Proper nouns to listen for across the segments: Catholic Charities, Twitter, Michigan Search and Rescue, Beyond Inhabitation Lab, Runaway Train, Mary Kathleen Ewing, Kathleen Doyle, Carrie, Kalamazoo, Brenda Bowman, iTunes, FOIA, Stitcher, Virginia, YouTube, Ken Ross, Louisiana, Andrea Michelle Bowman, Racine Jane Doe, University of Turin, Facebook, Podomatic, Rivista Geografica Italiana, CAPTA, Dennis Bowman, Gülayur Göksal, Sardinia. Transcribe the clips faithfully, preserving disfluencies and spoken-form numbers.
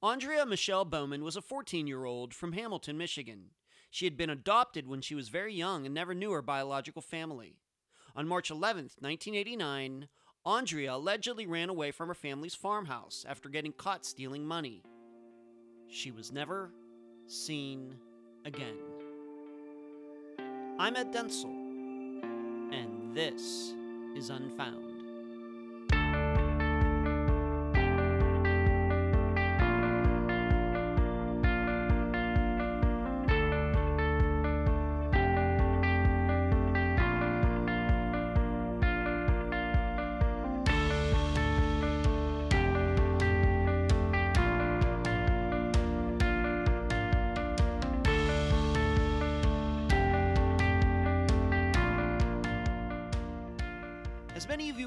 Andrea Michelle Bowman was a fourteen-year-old from Hamilton, Michigan. She had been adopted when she was very young and never knew her biological family. On March eleventh, nineteen eighty-nine, Andrea allegedly ran away from her family's farmhouse after getting caught stealing money. She was never seen again. I'm Ed Densel, and this is Unfound.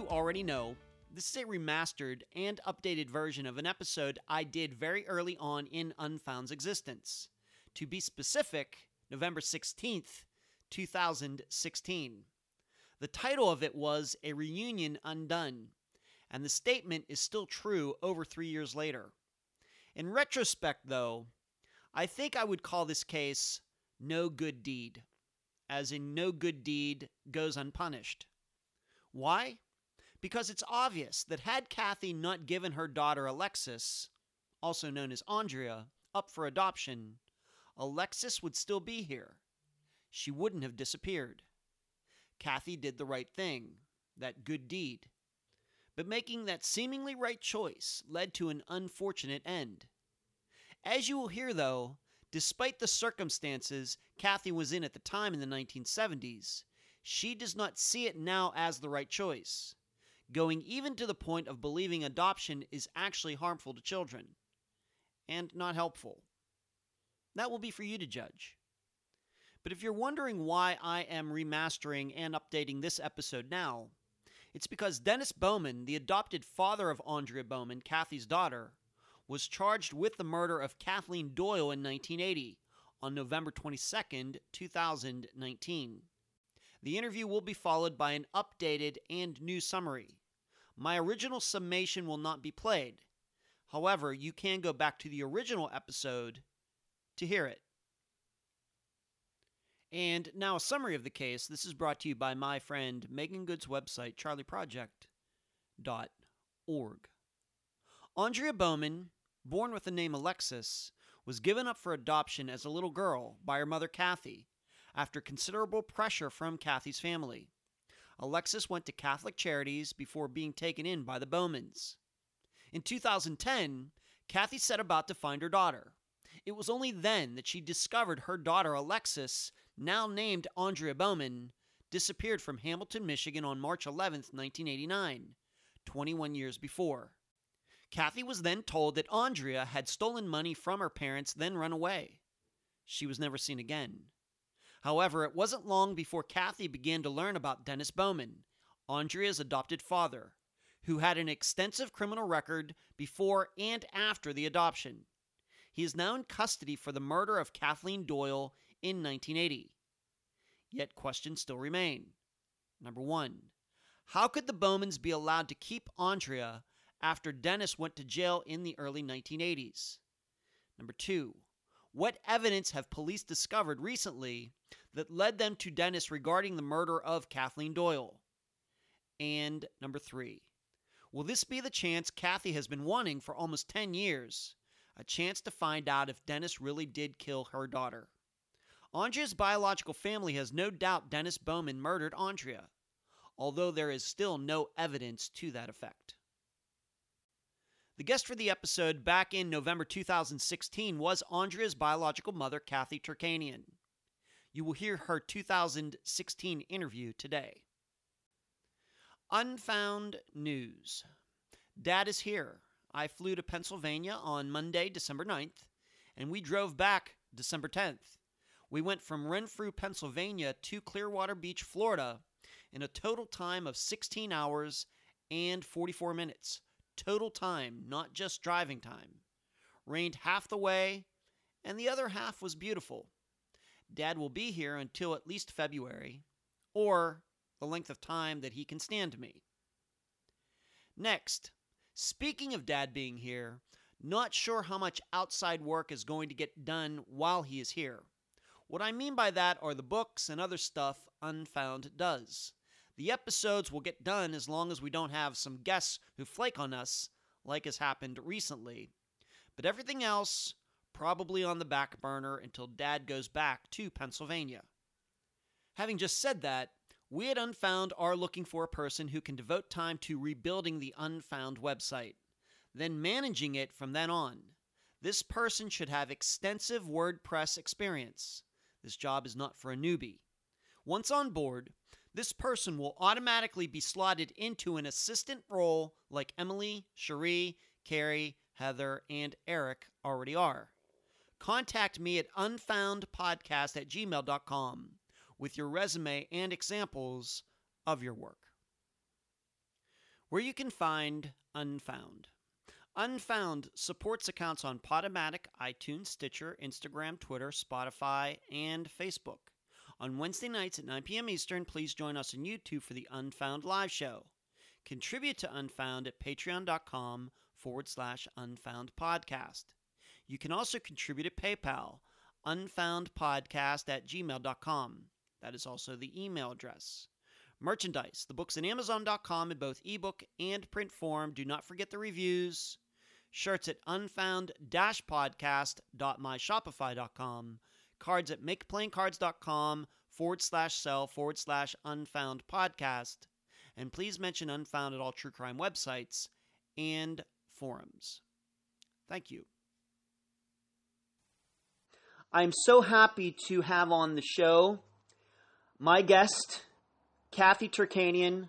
Already know, this is a remastered and updated version of an episode I did very early on in Unfound's existence. To be specific, November sixteenth, twenty sixteen. The title of it was A Reunion Undone, and the statement is still true over three years later. In retrospect, though, I think I would call this case No Good Deed, as in no good deed goes unpunished. Why? Because it's obvious that had Kathy not given her daughter Alexis, also known as Andrea, up for adoption, Alexis would still be here. She wouldn't have disappeared. Kathy did the right thing, that good deed. But making that seemingly right choice led to an unfortunate end. As you will hear, though, despite the circumstances Kathy was in at the time in the nineteen seventies, she does not see it now as the right choice, going even to the point of believing adoption is actually harmful to children, and not helpful. That will be for you to judge. But if you're wondering why I am remastering and updating this episode now, it's because Dennis Bowman, the adopted father of Andrea Bowman, Kathy's daughter, was charged with the murder of Kathleen Doyle in nineteen eighty, on November twenty-second, twenty nineteen. The interview will be followed by an updated and new summary. My original summation will not be played. However, you can go back to the original episode to hear it. And now a summary of the case. This is brought to you by my friend Megan Good's website, charlie project dot org. Andrea Bowman, born with the name Alexis, was given up for adoption as a little girl by her mother Kathy after considerable pressure from Kathy's family. Alexis went to Catholic Charities before being taken in by the Bowmans. In two thousand ten, Kathy set about to find her daughter. It was only then that she discovered her daughter Alexis, now named Andrea Bowman, disappeared from Hamilton, Michigan on March eleventh, nineteen eighty-nine, twenty-one years before. Kathy was then told that Andrea had stolen money from her parents, then run away. She was never seen again. However, it wasn't long before Kathy began to learn about Dennis Bowman, Andrea's adopted father, who had an extensive criminal record before and after the adoption. He is now in custody for the murder of Kathleen Doyle in nineteen eighty. Yet questions still remain. Number one, how could the Bowmans be allowed to keep Andrea after Dennis went to jail in the early nineteen eighties? Number two, what evidence have police discovered recently that led them to Dennis regarding the murder of Kathleen Doyle? And number three, will this be the chance Kathy has been wanting for almost ten years? A chance to find out if Dennis really did kill her daughter. Andrea's biological family has no doubt Dennis Bowman murdered Andrea, although there is still no evidence to that effect. The guest for the episode back in November two thousand sixteen was Andrea's biological mother, Kathy Turkanian. You will hear her two thousand sixteen interview today. Unfound News. Dad is here. I flew to Pennsylvania on Monday, December ninth, and we drove back December tenth. We went from Renfrew, Pennsylvania to Clearwater Beach, Florida in a total time of sixteen hours and forty-four minutes. Total time, not just driving time. Rained half the way, and the other half was beautiful. Dad will be here until at least February, or the length of time that he can stand me. Next, speaking of Dad being here, Not sure how much outside work is going to get done while he is here. What I mean by that are the books and other stuff Unfound does. The episodes will get done as long as we don't have some guests who flake on us, like has happened recently. But everything else, probably on the back burner until Dad goes back to Pennsylvania. Having just said that, we at Unfound are looking for a person who can devote time to rebuilding the Unfound website, then managing it from then on. This person should have extensive WordPress experience. This job is not for a newbie. Once on board, this person will automatically be slotted into an assistant role like Emily, Cherie, Carrie, Heather, and Eric already are. Contact me at unfoundpodcast at gmail dot com with your resume and examples of your work. Where you can find Unfound. Unfound supports accounts on Podomatic, iTunes, Stitcher, Instagram, Twitter, Spotify, and Facebook. On Wednesday nights at nine p.m. Eastern, please join us on YouTube for the Unfound live show. Contribute to Unfound at patreon.com forward slash Unfound Podcast. You can also contribute at PayPal, unfoundpodcast at gmail dot com. That is also the email address. Merchandise, the books at amazon dot com in both ebook and print form. Do not forget the reviews. Shirts at unfound dash podcast dot my shopify dot com. Cards at makeplayingcards.com forward slash sell forward slash unfound podcast. And please mention Unfound at all true crime websites and forums. Thank you. I'm so happy to have on the show my guest, Kathy Turkanian,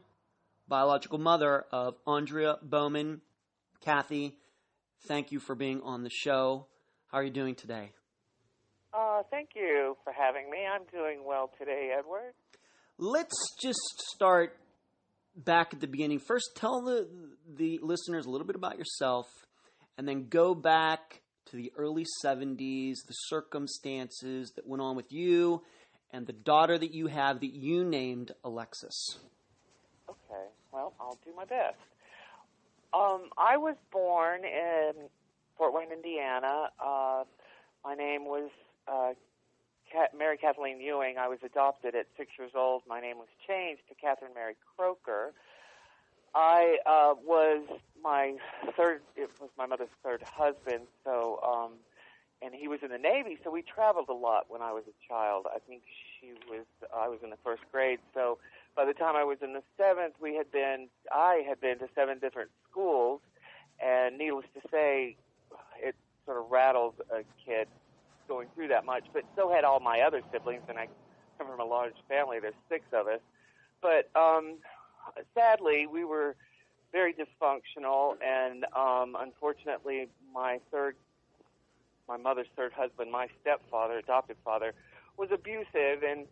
biological mother of Andrea Bowman. Kathy, thank you for being on the show. How are you doing today? Uh, thank you for having me. I'm doing well today, Edward. Let's just start back at the beginning. First, tell the, the listeners a little bit about yourself, and then go back to the early seventies, the circumstances that went on with you and the daughter that you have that you named Alexis. Okay. Well, I'll do my best. Um, I was born in Fort Wayne, Indiana. Uh, my name was uh, Cat- Mary Kathleen Ewing. I was adopted at six years old. My name was changed to Catherine Mary Croker. I uh, was my third, it was my mother's third husband, so, um, and he was in the Navy, so we traveled a lot when I was a child. I think she was, I was in the first grade, so by the time I was in the seventh, we had been, I had been to seven different schools, and needless to say, it sort of rattles a kid going through that much, but so had all my other siblings, and I come from a large family, there's six of us, but, um, sadly, we were very dysfunctional, and um, unfortunately, my third, my mother's third husband, my stepfather, adopted father, was abusive, and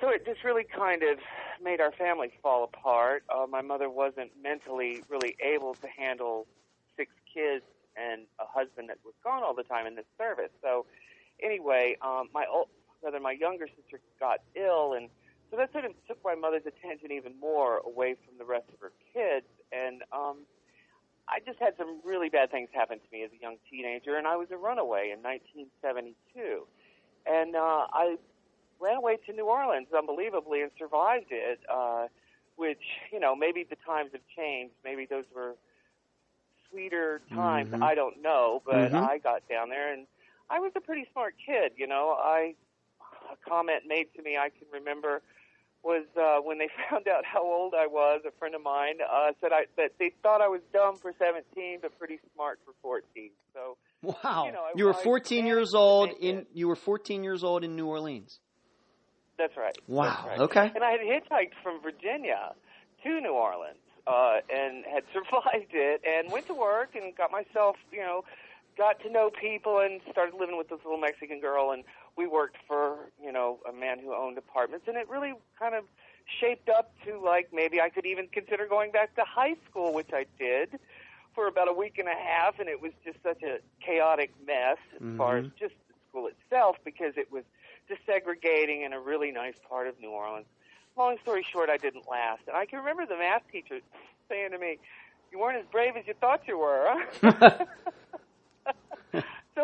so it just really kind of made our family fall apart. Uh, my mother wasn't mentally really able to handle six kids and a husband that was gone all the time in the service. So, anyway, um, my old brother, my younger sister, got ill, and so that sort of took my mother's attention even more away from the rest of her kids. And um, I just had some really bad things happen to me as a young teenager, and I was a runaway in nineteen seventy-two. And uh, I ran away to New Orleans, unbelievably, and survived it, uh, which, you know, maybe the times have changed. Maybe those were sweeter times. Mm-hmm. I don't know, but mm-hmm. I got down there, and I was a pretty smart kid, you know. I a comment made to me I can remember was uh, when they found out how old I was, a friend of mine uh, said I, that they thought I was dumb for seventeen, but pretty smart for fourteen. So wow, you know, you were fourteen years old in you were fourteen years old in New Orleans. That's right. Wow. That's right. Okay. And I had hitchhiked from Virginia to New Orleans uh, and had survived it, and went to work and got myself, you know, got to know people and started living with this little Mexican girl, and we worked for, you know, a man who owned apartments, and it really kind of shaped up to, like, maybe I could even consider going back to high school, which I did for about a week and a half, and it was just such a chaotic mess as mm-hmm. far as just the school itself, because it was desegregating in a really nice part of New Orleans. Long story short, I didn't last, and I can remember the math teacher saying to me, "You weren't as brave as you thought you were."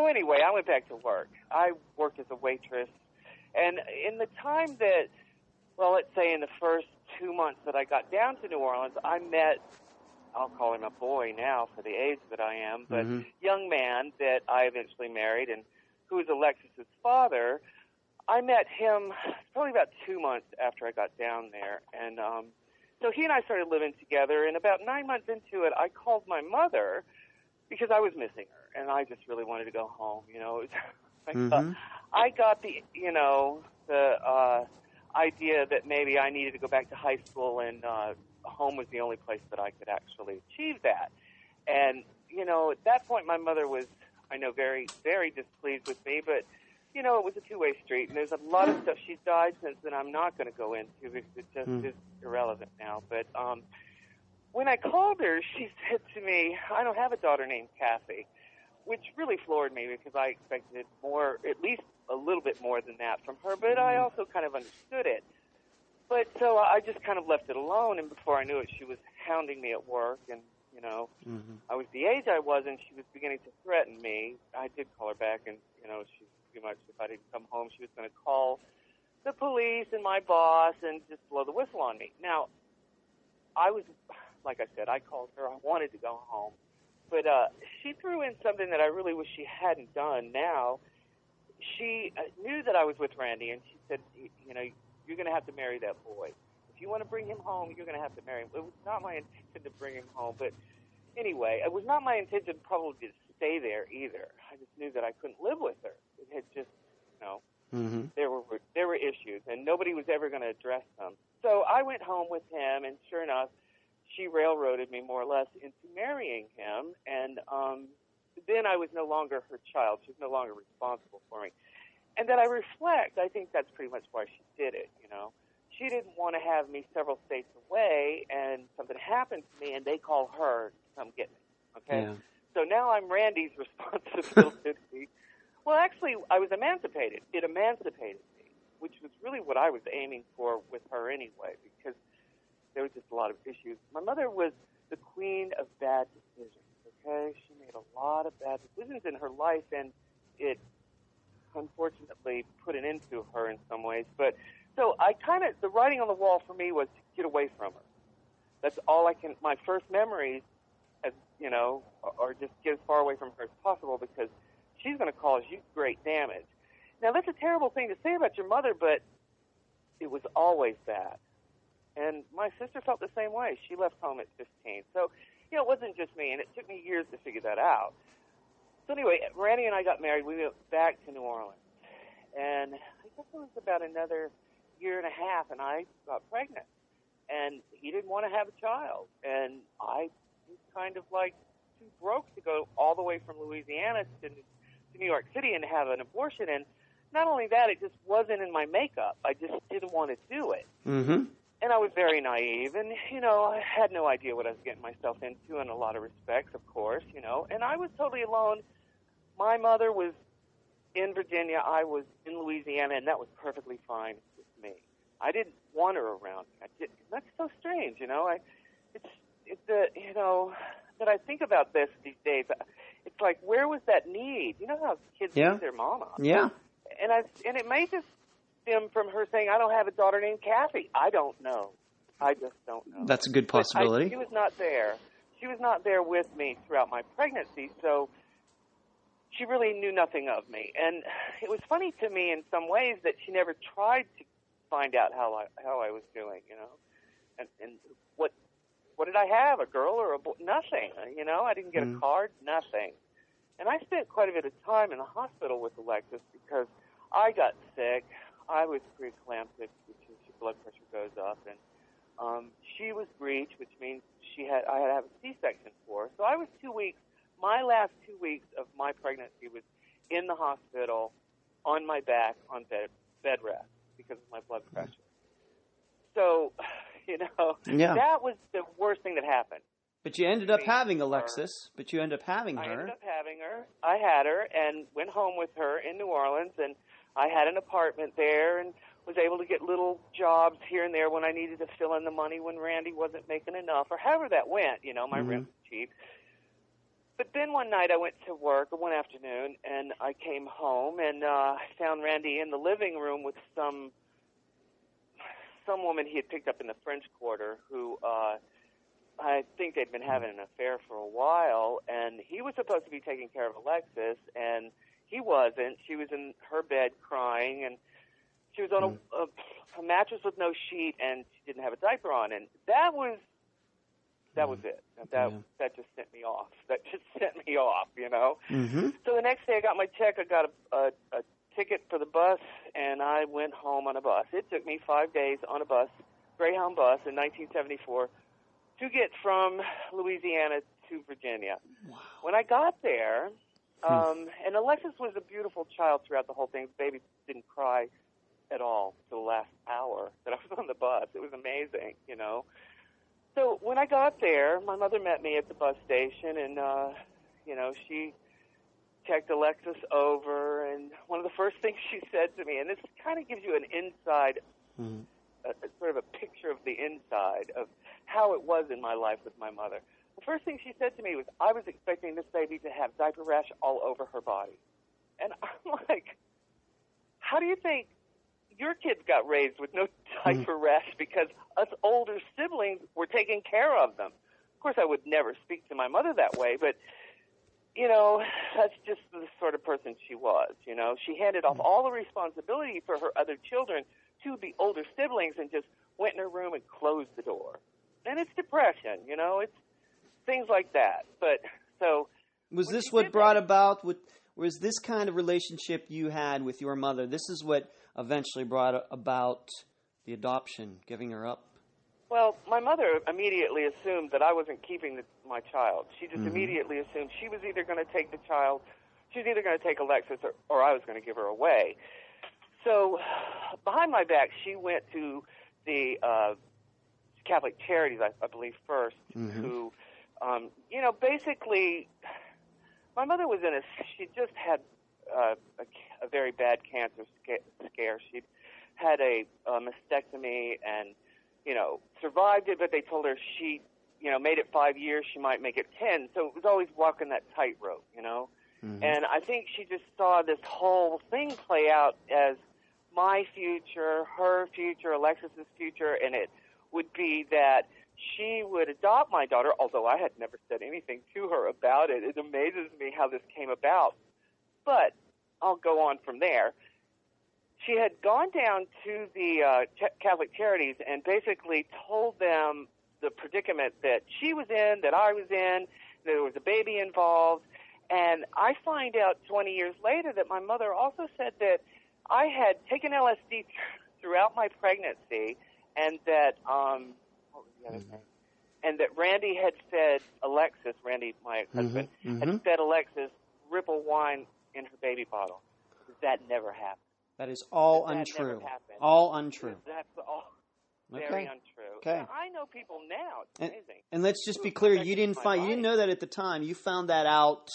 So anyway, I went back to work. I worked as a waitress. And in the time that, well, let's say in the first two months that I got down to New Orleans, I met, I'll call him a boy now for the age that I am, but mm-hmm. young man that I eventually married and who is Alexis's father. I met him probably about two months after I got down there. And um, so he and I started living together. And about nine months into it, I called my mother because I was missing her. And I just really wanted to go home, you know. I, mm-hmm. uh, I got the, you know, the uh, idea that maybe I needed to go back to high school and uh, home was the only place that I could actually achieve that. And, you know, at that point, my mother was, I know, very, very displeased with me, but, you know, it was a two-way street, and there's a lot of stuff. She's died since that I'm not going to go into because it just mm. is irrelevant now. But um, when I called her, she said to me, I don't have a daughter named Kathy, which really floored me because I expected more, at least a little bit more than that from her, but I also kind of understood it. But so I just kind of left it alone, and before I knew it, she was hounding me at work, and, you know, mm-hmm. I was the age I was, and she was beginning to threaten me. I did call her back, and, you know, she pretty much, if I didn't come home, she was going to call the police and my boss and just blow the whistle on me. Now, I was, like I said, I called her. I wanted to go home. But uh, she threw in something that I really wish she hadn't done. Now, she knew that I was with Randy, and she said, you know, you're going to have to marry that boy. If you want to bring him home, you're going to have to marry him. It was not my intention to bring him home. But anyway, it was not my intention probably to stay there either. I just knew that I couldn't live with her. It had just, you know, mm-hmm. there were there were issues, and nobody was ever going to address them. So I went home with him, and sure enough, she railroaded me more or less into marrying him, and um, then I was no longer her child. She was no longer responsible for me. And then I reflect, I think that's pretty much why she did it, you know. She didn't want to have me several states away, and something happened to me, and they call her to come get me, okay? Yeah. So now I'm Randy's responsibility. Well, actually, I was emancipated. It emancipated me, which was really what I was aiming for with her anyway, because there was just a lot of issues. My mother was the queen of bad decisions, okay? She made a lot of bad decisions in her life, and it unfortunately put an end to her in some ways. But so I kind of, the writing on the wall for me was to get away from her. That's all I can, my first memories, as, you know, are just get as far away from her as possible because she's going to cause you great damage. Now, that's a terrible thing to say about your mother, but it was always that. And my sister felt the same way. She left home at fifteen. So, you know, it wasn't just me, and it took me years to figure that out. So anyway, Randy and I got married. We went back to New Orleans. And I guess it was about another year and a half, and I got pregnant. And he didn't want to have a child. And I was kind of like too broke to go all the way from Louisiana to, to New York City and have an abortion. And not only that, it just wasn't in my makeup. I just didn't want to do it. Mm-hmm. And I was very naive, and, you know, I had no idea what I was getting myself into in a lot of respects, of course, you know. And I was totally alone. My mother was in Virginia. I was in Louisiana, and that was perfectly fine with me. I didn't want her around me. I didn't. That's so strange, you know. I, it's, it's the, you know, that I think about this these days. It's like, where was that need? You know how kids yeah. need their mama. Yeah. And I, and it may just stem from her saying, I don't have a daughter named Kathy. I don't know. I just don't know. That's a good possibility. I, she was not there. She was not there with me throughout my pregnancy, so she really knew nothing of me. And it was funny to me in some ways that she never tried to find out how I, how I was doing, you know. And, and what what did I have, a girl or a boy? Nothing, you know. I didn't get mm. a card, nothing. And I spent quite a bit of time in the hospital with Alexis because I got sick. I was preeclamptic, which is your blood pressure goes up, and um, she was breech, which means she had I had to have a C-section for her. So I was two weeks. My last two weeks of my pregnancy was in the hospital, on my back, on bed bed rest because of my blood pressure. So, you know, yeah. that was the worst thing that happened. But you ended up having Alexis. Her. But you ended up having her. I ended up having her. I had her and went home with her in New Orleans, and I had an apartment there and was able to get little jobs here and there when I needed to fill in the money when Randy wasn't making enough or however that went. You know, my mm-hmm. rent was cheap. But then one night I went to work, one afternoon, and I came home and uh, found Randy in the living room with some some woman he had picked up in the French Quarter who uh, I think they'd been having an affair for a while, and he was supposed to be taking care of Alexis, and he wasn't. She was in her bed crying, and she was on a, a, a mattress with no sheet, and she didn't have a diaper on, and that was that was it. That yeah. that just sent me off. That just sent me off, you know. Mm-hmm. So the next day I got my check. I got a, a, a ticket for the bus, and I went home on a bus. It took me five days on a bus, Greyhound bus, in nineteen seventy-four to get from Louisiana to Virginia. Wow. When I got there, um, and Alexis was a beautiful child throughout the whole thing. The baby didn't cry at all for the last hour that I was on the bus. It was amazing, you know. So when I got there, my mother met me at the bus station, and, uh, you know, she checked Alexis over, and one of the first things she said to me, and this kind of gives you an inside, mm-hmm. a, a sort of a picture of the inside of how it was in my life with my mother. The first thing she said to me was, I was expecting this baby to have diaper rash all over her body. And I'm like, how do you think your kids got raised with no diaper rash because us older siblings were taking care of them? Of course, I would never speak to my mother that way, but, you know, that's just the sort of person she was, you know. She handed off all the responsibility for her other children to the older siblings and just went in her room and closed the door. And it's depression, you know, it's things like that. But so was this what brought about with was this kind of relationship you had with your mother? This is what eventually brought about the adoption, giving her up? Well, my mother immediately assumed that I wasn't keeping the, my child. She just mm-hmm. immediately assumed she was either going to take the child, she was either going to take Alexis, or, or I was going to give her away. So behind my back, she went to the uh, Catholic Charities, I, I believe, first, mm-hmm. who, um, you know, basically, my mother was in a, she just had Uh, a, a very bad cancer scare. She'd had a, a mastectomy and, you know, survived it, but they told her she, you know, made it five years, she might make it ten. So it was always walking that tightrope, you know. Mm-hmm. And I think she just saw this whole thing play out as my future, her future, Alexis's future, and it would be that she would adopt my daughter, although I had never said anything to her about it. It amazes me how this came about. But I'll go on from there. She had gone down to the uh, Ch- Catholic Charities and basically told them the predicament that she was in, that I was in, there was a baby involved. And I find out twenty years later that my mother also said that I had taken L S D th- throughout my pregnancy and that um, what was the other mm-hmm. thing? And that Randy had fed Alexis, Randy, my husband, mm-hmm. Mm-hmm. had fed Alexis Ripple wine in her baby bottle. That never happened. That is all that untrue. All untrue. That's all okay. very untrue. Okay. Now, I know people now. It's and, amazing. And let's just be clear, you didn't find, you didn't know that at the time. You found that out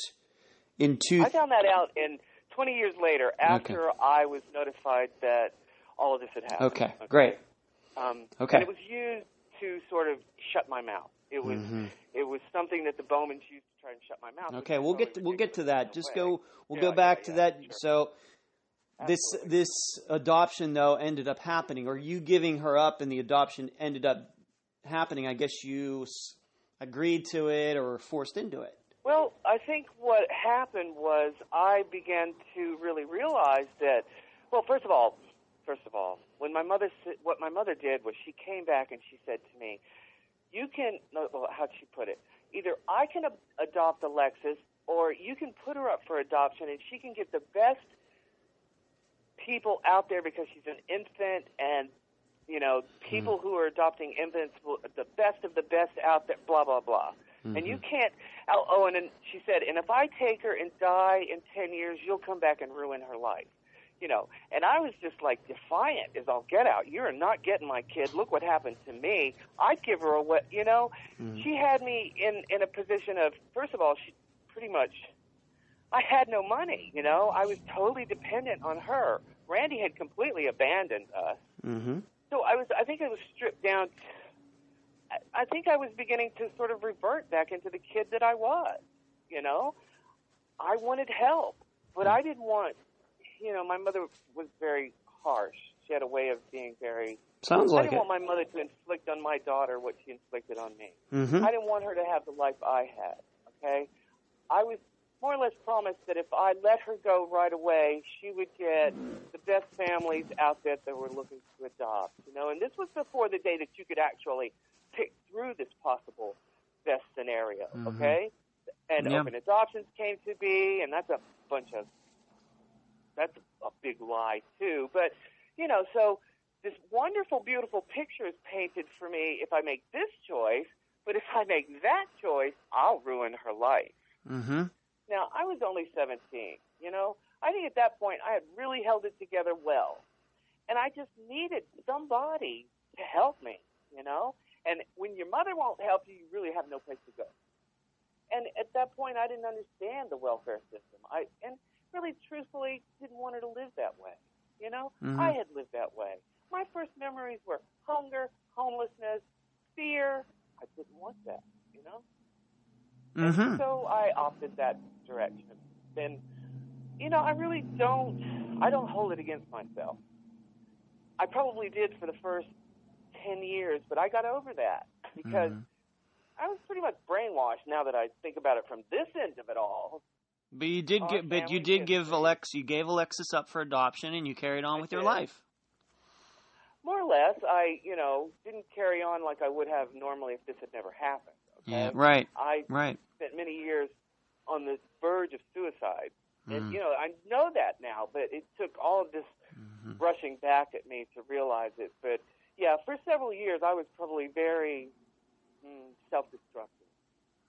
in two... I found that out in twenty years later after okay. I was notified that all of this had happened. Okay, okay. great. Um, okay. And it was used to sort of shut my mouth. It was mm-hmm. it was something that the Bowmans used to try and shut my mouth. Okay, we'll totally get to, we'll get to that. Just go we'll yeah, go back yeah, to yeah, that. Sure. So Absolutely. this this adoption though ended up happening, or you giving her up and the adoption ended up happening. I guess you agreed to it or were forced into it. Well, I think what happened was I began to really realize that. Well, first of all, first of all, when my mother what my mother did was she came back and she said to me, you can, well, how'd she put it? Either I can ab- adopt Alexis, or you can put her up for adoption, and she can get the best people out there because she's an infant, and, you know, people mm. who are adopting infants, will, the best of the best out there, blah, blah, blah. Mm-hmm. And you can't, oh, oh and, and she said, and if I take her and die in ten years, you'll come back and ruin her life. You know, and I was just like defiant as I'll get out. You're not getting my kid. Look what happened to me. I'd give her away. You know, mm. she had me in, in a position of, first of all, she pretty much, I had no money. You know, I was totally dependent on her. Randy had completely abandoned us. Mm-hmm. So I was, I think I was stripped down. I think I was beginning to sort of revert back into the kid that I was. you know. I wanted help, but I didn't want, you know, my mother was very harsh. She had a way of being very... Sounds like it. I didn't want my mother to inflict on my daughter what she inflicted on me. Mm-hmm. I didn't want her to have the life I had, okay? I was more or less promised that if I let her go right away, she would get the best families out there that were looking to adopt, you know? And this was before the day that you could actually pick through this possible best scenario, mm-hmm. okay? And yep. open adoptions came to be, and that's a bunch of... That's a big lie, too, but... You know, so this wonderful, beautiful picture is painted for me if I make this choice, but if I make that choice, I'll ruin her life. Mm-hmm. Now, I was only seventeen, you know. I think at that point I had really held it together well, and I just needed somebody to help me, you know. And when your mother won't help you, you really have no place to go. And at that point I didn't understand the welfare system. I and really, truthfully, didn't want her to live that way. You know, mm-hmm. I had lived that way. My first memories were hunger, homelessness, fear. I didn't want that, you know? Mm-hmm. And so I opted that direction. And, you know, I really don't, I don't hold it against myself. I probably did for the first ten years, but I got over that because mm-hmm. I was pretty much brainwashed now that I think about it from this end of it all. But you did, get, but you did give Alex, you gave Alexis up for adoption, and you carried on with your life. More or less, I, you know, didn't carry on like I would have normally if this had never happened. Okay? Yeah, right. I right. spent many years on the verge of suicide, mm. and you know, I know that now. But it took all of this mm-hmm. rushing back at me to realize it. But yeah, for several years, I was probably very mm, self-destructive.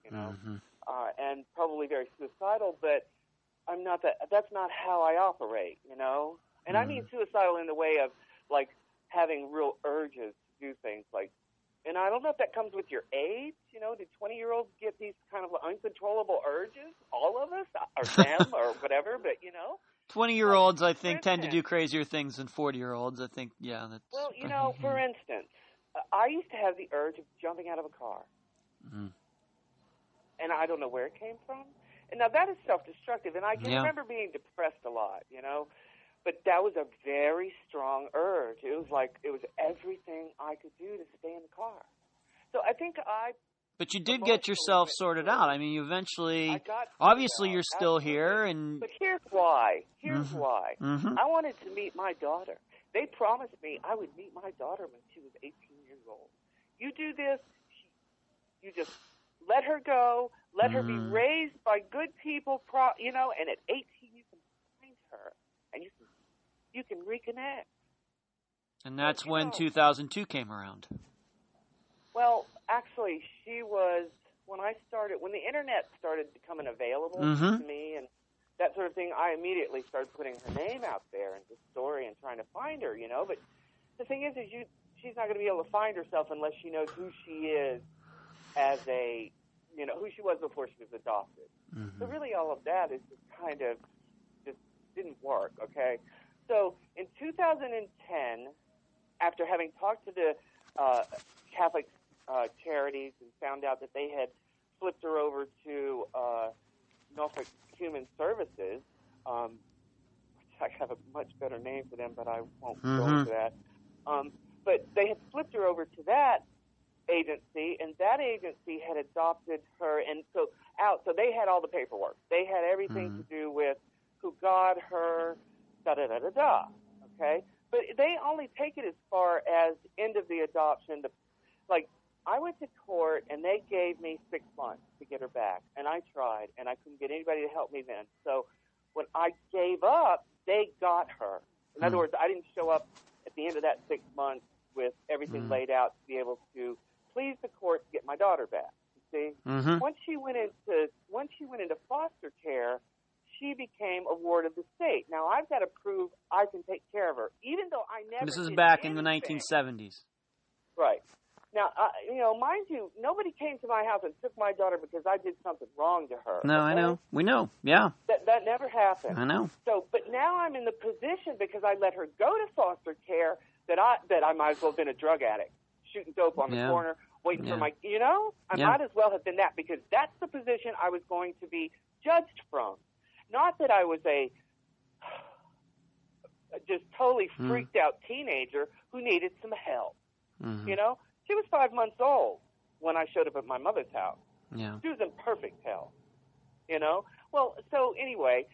You know. Mm-hmm. Uh, and probably very suicidal, but I'm not that, that's not how I operate, you know? And mm. I mean suicidal in the way of, like, having real urges to do things, like, and I don't know if that comes with your age, you know? Did twenty-year-olds get these kind of uncontrollable urges? All of us? Or them, or whatever, but, you know? twenty-year-olds, I think, tend to do crazier things than forty-year-olds. I think, yeah, that's... Well, you know, for instance, I used to have the urge of jumping out of a car. Mm-hmm. And I don't know where it came from. And now that is self-destructive, and I can yeah. remember being depressed a lot, you know. But that was a very strong urge. It was like it was everything I could do to stay in the car. So I think I... But you did get yourself sorted out. I mean, you eventually... I got obviously, out. You're still Absolutely. Here, and... But here's why. Here's mm-hmm. why. Mm-hmm. I wanted to meet my daughter. They promised me I would meet my daughter when she was eighteen years old. You do this, you just... Let her go. Let her be raised by good people, pro, you know. And at eighteen, you can find her, and you can you can reconnect. And that's but, when know, two thousand two came around. Well, actually, she was when I started when the internet started becoming available mm-hmm. to me and that sort of thing. I immediately started putting her name out there and the story and trying to find her, you know. But the thing is, is you she's not going to be able to find herself unless she knows who she is. As a, you know, who she was before she was adopted. Mm-hmm. So really all of that is just kind of, just didn't work, okay? So in two thousand ten, after having talked to the uh, Catholic uh, Charities and found out that they had flipped her over to uh, Norfolk Human Services, um, which I have a much better name for them, but I won't mm-hmm. go into that. Um, but they had flipped her over to that agency, and that agency had adopted her, and so out, so they had all the paperwork. They had everything mm-hmm. to do with who got her, da-da-da-da-da, okay? But they only take it as far as end of the adoption. The, like, I went to court, and they gave me six months to get her back, and I tried, and I couldn't get anybody to help me then. So when I gave up, they got her. In mm-hmm. other words, I didn't show up at the end of that six months with everything mm-hmm. laid out to be able to please the court to get my daughter back. You see, mm-hmm. once she went into once she went into foster care, she became a ward of the state. Now I've got to prove I can take care of her, even though I never. This is back anything. In the nineteen seventies. Right. Now, uh, you know, mind you, nobody came to my house and took my daughter because I did something wrong to her. No, okay? I know. We know. Yeah. That that never happened. I know. So, but now I'm in the position because I let her go to foster care that I that I might as well have been a drug addict, shooting dope on the yeah. corner. waiting yeah. for my, you know, I yeah. might as well have been that, because that's the position I was going to be judged from. Not that I was a just totally freaked mm. out teenager who needed some help. Mm-hmm. You know, she was five months old when I showed up at my mother's house. Yeah. She was in perfect health. You know, well, so anyway,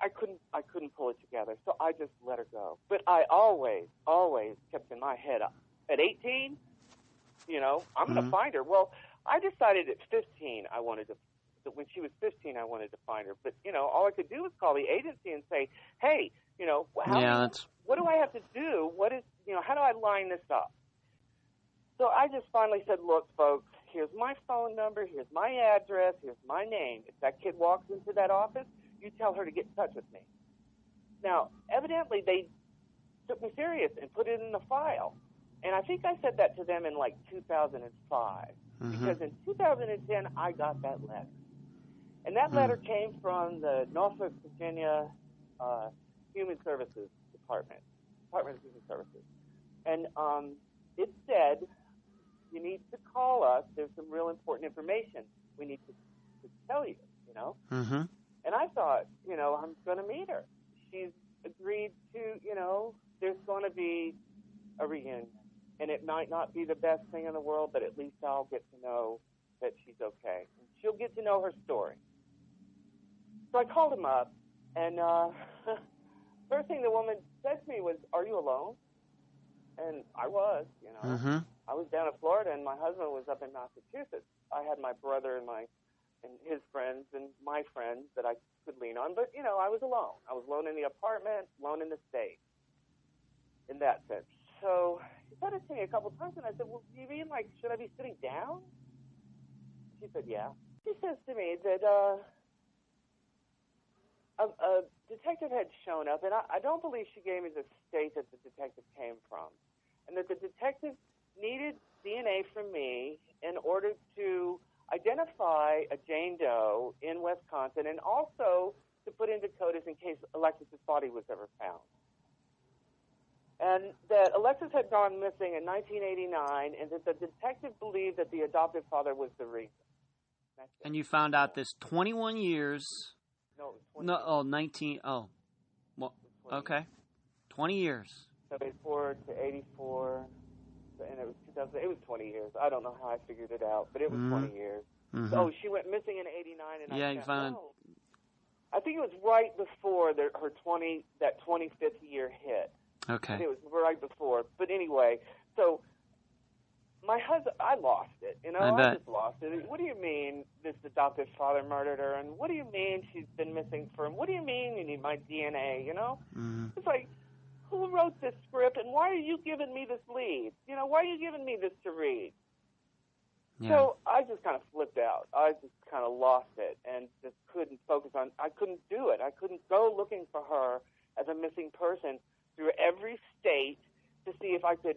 I couldn't I couldn't pull it together, so I just let her go. But I always, always kept in my head up. At eighteen, you know, I'm mm-hmm. going to find her. Well, I decided at fifteen I wanted to, that when she was fifteen I wanted to find her. But, you know, all I could do was call the agency and say, hey, you know, how yeah, that's... what do I have to do? What is, you know, how do I line this up? So I just finally said, look, folks, here's my phone number, here's my address, here's my name. If that kid walks into that office, you tell her to get in touch with me. Now, evidently they took me serious and put it in the file. And I think I said that to them in like two thousand five, mm-hmm. because in two thousand ten I got that letter. And that mm-hmm. letter came from the Norfolk, Virginia uh, Human Services Department, Department of Human Services. And um, it said, you need to call us. There's some real important information we need to, to tell you, you know. Mm-hmm. And I thought, you know, I'm going to meet her. She's agreed to, you know, there's going to be a reunion. And it might not be the best thing in the world, but at least I'll get to know that she's okay. And she'll get to know her story. So I called him up, and uh, first thing the woman said to me was, are you alone? And I was, you know. Mm-hmm. I was down in Florida, and my husband was up in Massachusetts. I had my brother and my and his friends and my friends that I could lean on. But, you know, I was alone. I was alone in the apartment, alone in the state, in that sense. So she said it to me a couple times, and I said, well, you mean, like, should I be sitting down? She said, yeah. She says to me that uh, a, a detective had shown up, and I, I don't believe she gave me the state that the detective came from, and that the detective needed D N A from me in order to identify a Jane Doe in Wisconsin, and also to put in Dakotas in case Alexis's body was ever found. And that Alexis had gone missing in nineteen eighty-nine, and that the detective believed that the adoptive father was the reason. That's and it. You found out this twenty-one years. No, it was twenty. No, oh, nineteen. Oh, well, twenty. Okay, twenty years. seventy-four to eighty-four. And it was two thousand. It was twenty years. I don't know how I figured it out, but it was mm-hmm. twenty years. Mm-hmm. So she went missing in eighty-nine, and yeah, I you found. Oh. I think it was right before the, her twenty that twenty-fifth year hit. Okay. And it was right before, but anyway, so my husband, I lost it. You know, I, I just lost it. What do you mean this adoptive father murdered her? And what do you mean she's been missing for him? What do you mean you need my D N A? You know, mm-hmm. it's like, who wrote this script, and why are you giving me this lead? You know, why are you giving me this to read? Yeah. So I just kind of flipped out. I just kind of lost it and just couldn't focus on. I couldn't do it. I couldn't go looking for her as a missing person through every state to see if I could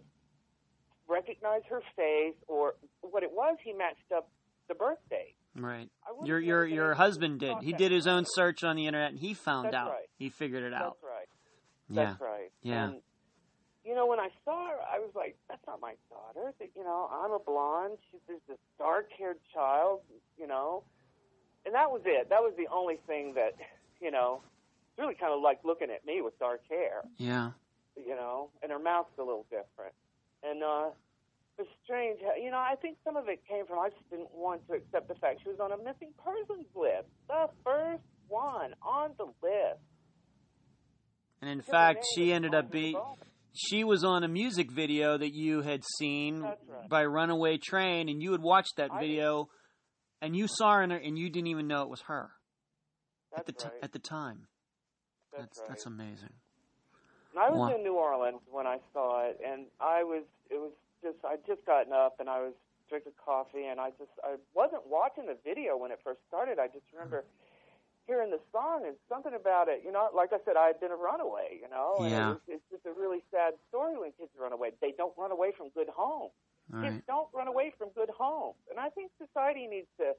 recognize her face or what it was. He matched up the birth date. Right. Your your your husband did. He did his own search on the internet, and he found out. Right. He figured it out. That's right. That's yeah. right. Yeah. And, you know, when I saw her, I was like, that's not my daughter. You know, I'm a blonde. She's there's this dark-haired child, you know. And that was it. That was the only thing that, you know, really kind of like looking at me with dark hair. Yeah. You know, and her mouth's a little different. And uh, it was strange. You know, I think some of it came from I just didn't want to accept the fact she was on a missing persons list. The first one on the list. And in fact, she ended up being, she was on a music video that you had seen right. by Runaway Train, and you had watched that video, and you saw her in her, and you didn't even know it was her at the, t- right. at the time. That's That's, right. that's amazing. And I was wow. in New Orleans when I saw it, and I was, it was just, I'd just gotten up, and I was drinking coffee, and I just, I wasn't watching the video when it first started. I just remember hearing the song and something about it, you know, like I said, I had been a runaway, you know, and yeah. it was, it's just a really sad story when kids run away. They don't run away from good homes. All kids right. don't run away from good homes, and I think society needs to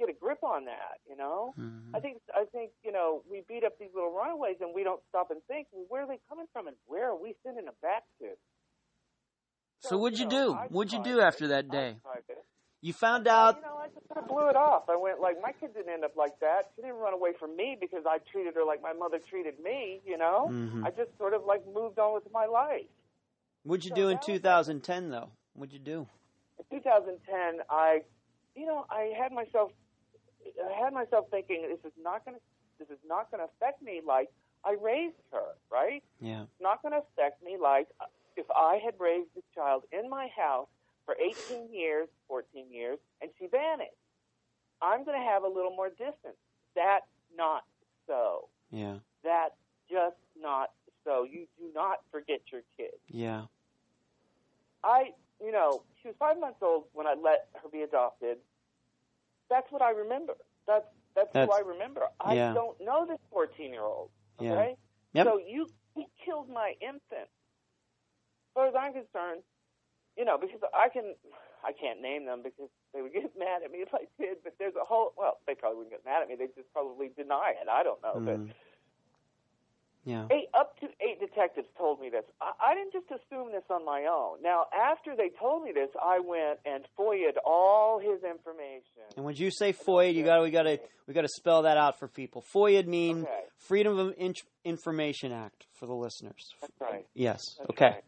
get a grip on that, you know. Mm-hmm. I think, I think, you know, we beat up these little runaways and we don't stop and think, well, where are they coming from and where are we sending them back to? So, so what'd you, you know, do? I what'd you do after it. that day? You found out. You know, I just kind of blew it off. I went like, my kid didn't end up like that. She didn't run away from me because I treated her like my mother treated me, you know. Mm-hmm. I just sort of like moved on with my life. What'd you so do in two thousand ten, though? What'd you do? In two thousand ten, I, you know, I had myself, I had myself thinking this is not going to, this is not going to affect me like I raised her, right? Yeah. It's not going to affect me like if I had raised this child in my house for eighteen years, fourteen years, and she vanished. I'm going to have a little more distance. That's not so. Yeah. That's just not so. You do not forget your kid. Yeah. I, you know, she was five months old when I let her be adopted. That's what I remember. That's that's, that's who I remember. I yeah. don't know this fourteen-year-old, okay? Yeah. Yep. So you, you killed my infant. As far as I'm concerned, you know, because I can, I can't name them because they would get mad at me if I did. But there's a whole, well, they probably wouldn't get mad at me. They just probably deny it. I don't know. Mm. But yeah, eight, up to eight detectives told me this. I, I didn't just assume this on my own. Now, after they told me this, I went and FOIA'd all his information. And when you say FOIA'd, you got we got to we got to spell that out for people. FOIA'd means okay. Freedom of In- Information Act for the listeners. That's right. Yes. That's okay. Right.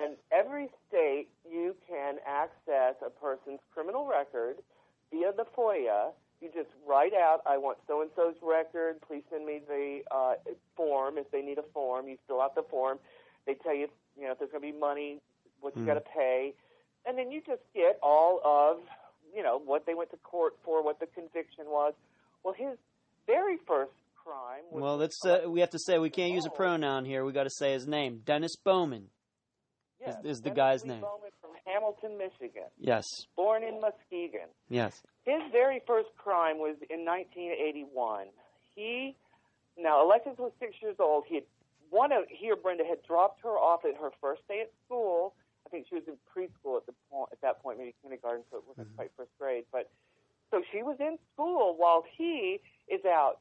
And every state, you can access a person's criminal record via the FOIA. You just write out, I want so-and-so's record. Please send me the uh, form if they need a form. You fill out the form. They tell you, you know, if there's going to be money, what you mm. got to pay. And then you just get all of, you know, what they went to court for, what the conviction was. Well, his very first crime was... Well, that's, uh, we have to say we can't use a pronoun here. We got to say his name. Dennis Bowman. Yes, is, is the guy's name. Bowman from Hamilton, Michigan. Yes. Born in Muskegon. Yes. His very first crime was in nineteen eighty-one. He, now Alexis was six years old. He had, one of, he or Brenda had dropped her off at her first day at school. I think she was in preschool at the point, at that point, maybe kindergarten, so it wasn't mm-hmm. quite first grade. But so she was in school while he is out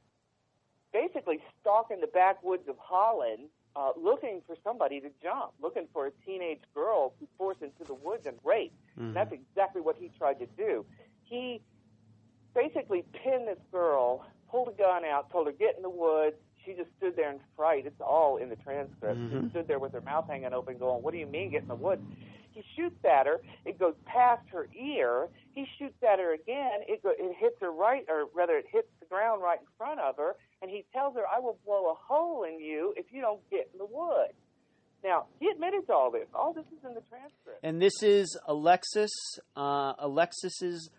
basically stalking the backwoods of Holland. Uh, looking for somebody to jump, looking for a teenage girl to force into the woods and rape. Mm-hmm. That's exactly what he tried to do. He basically pinned this girl, pulled a gun out, told her, get in the woods. She just stood there in fright. It's all in the transcript. Mm-hmm. She stood there with her mouth hanging open going, what do you mean, get in the woods? He shoots at her. It goes past her ear. He shoots at her again. It, go- it hits her right, or rather it hits the ground right in front of her. And he tells her, I will blow a hole in you if you don't get in the woods. Now, he admitted to all this. All this is in the transcript. And this is Alexis. Uh, Alexis is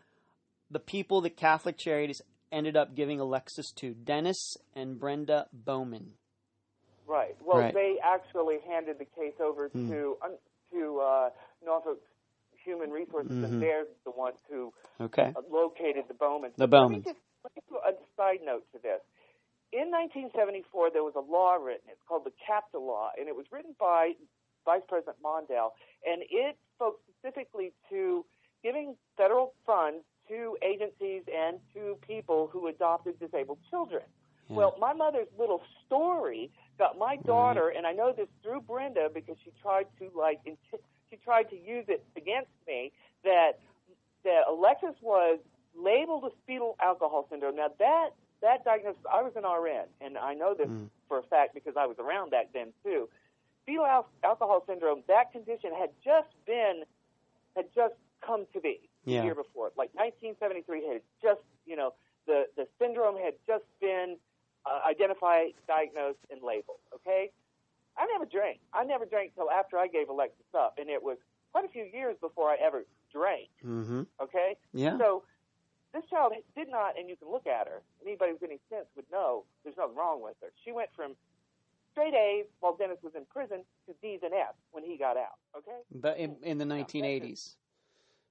the people that Catholic Charities ended up giving Alexis to, Dennis and Brenda Bowman. Right. Well, right. They actually handed the case over mm. to un- to uh, Norfolk Human Services, mm-hmm. and they're the ones who okay. located the Bowmans. The Bowmans. Let me just put a side note to this. In nineteen seventy-four, there was a law written. It's called the CAPTA Law, and it was written by Vice President Mondale, and it spoke specifically to giving federal funds to agencies and to people who adopted disabled children. Yeah. Well, my mother's little story got my daughter, right. and I know this through Brenda because she tried to like she tried to use it against me that that Alexis was labeled with fetal alcohol syndrome. Now that. That diagnosis, I was an R N, and I know this mm. for a fact because I was around back then too. Fetal al- alcohol syndrome, that condition had just been, had just come to be yeah. the year before. Like nineteen seventy-three had just, you know, the, the syndrome had just been uh, identified, diagnosed, and labeled, okay? I never drank. I never drank until after I gave Alexis up, and it was quite a few years before I ever drank, mm-hmm. okay? Yeah. So this child did not, and you can look at her, anybody with any sense would know there's nothing wrong with her. She went from straight A's while Dennis was in prison to D's and F's when he got out, okay? But in, in the nineteen eighties.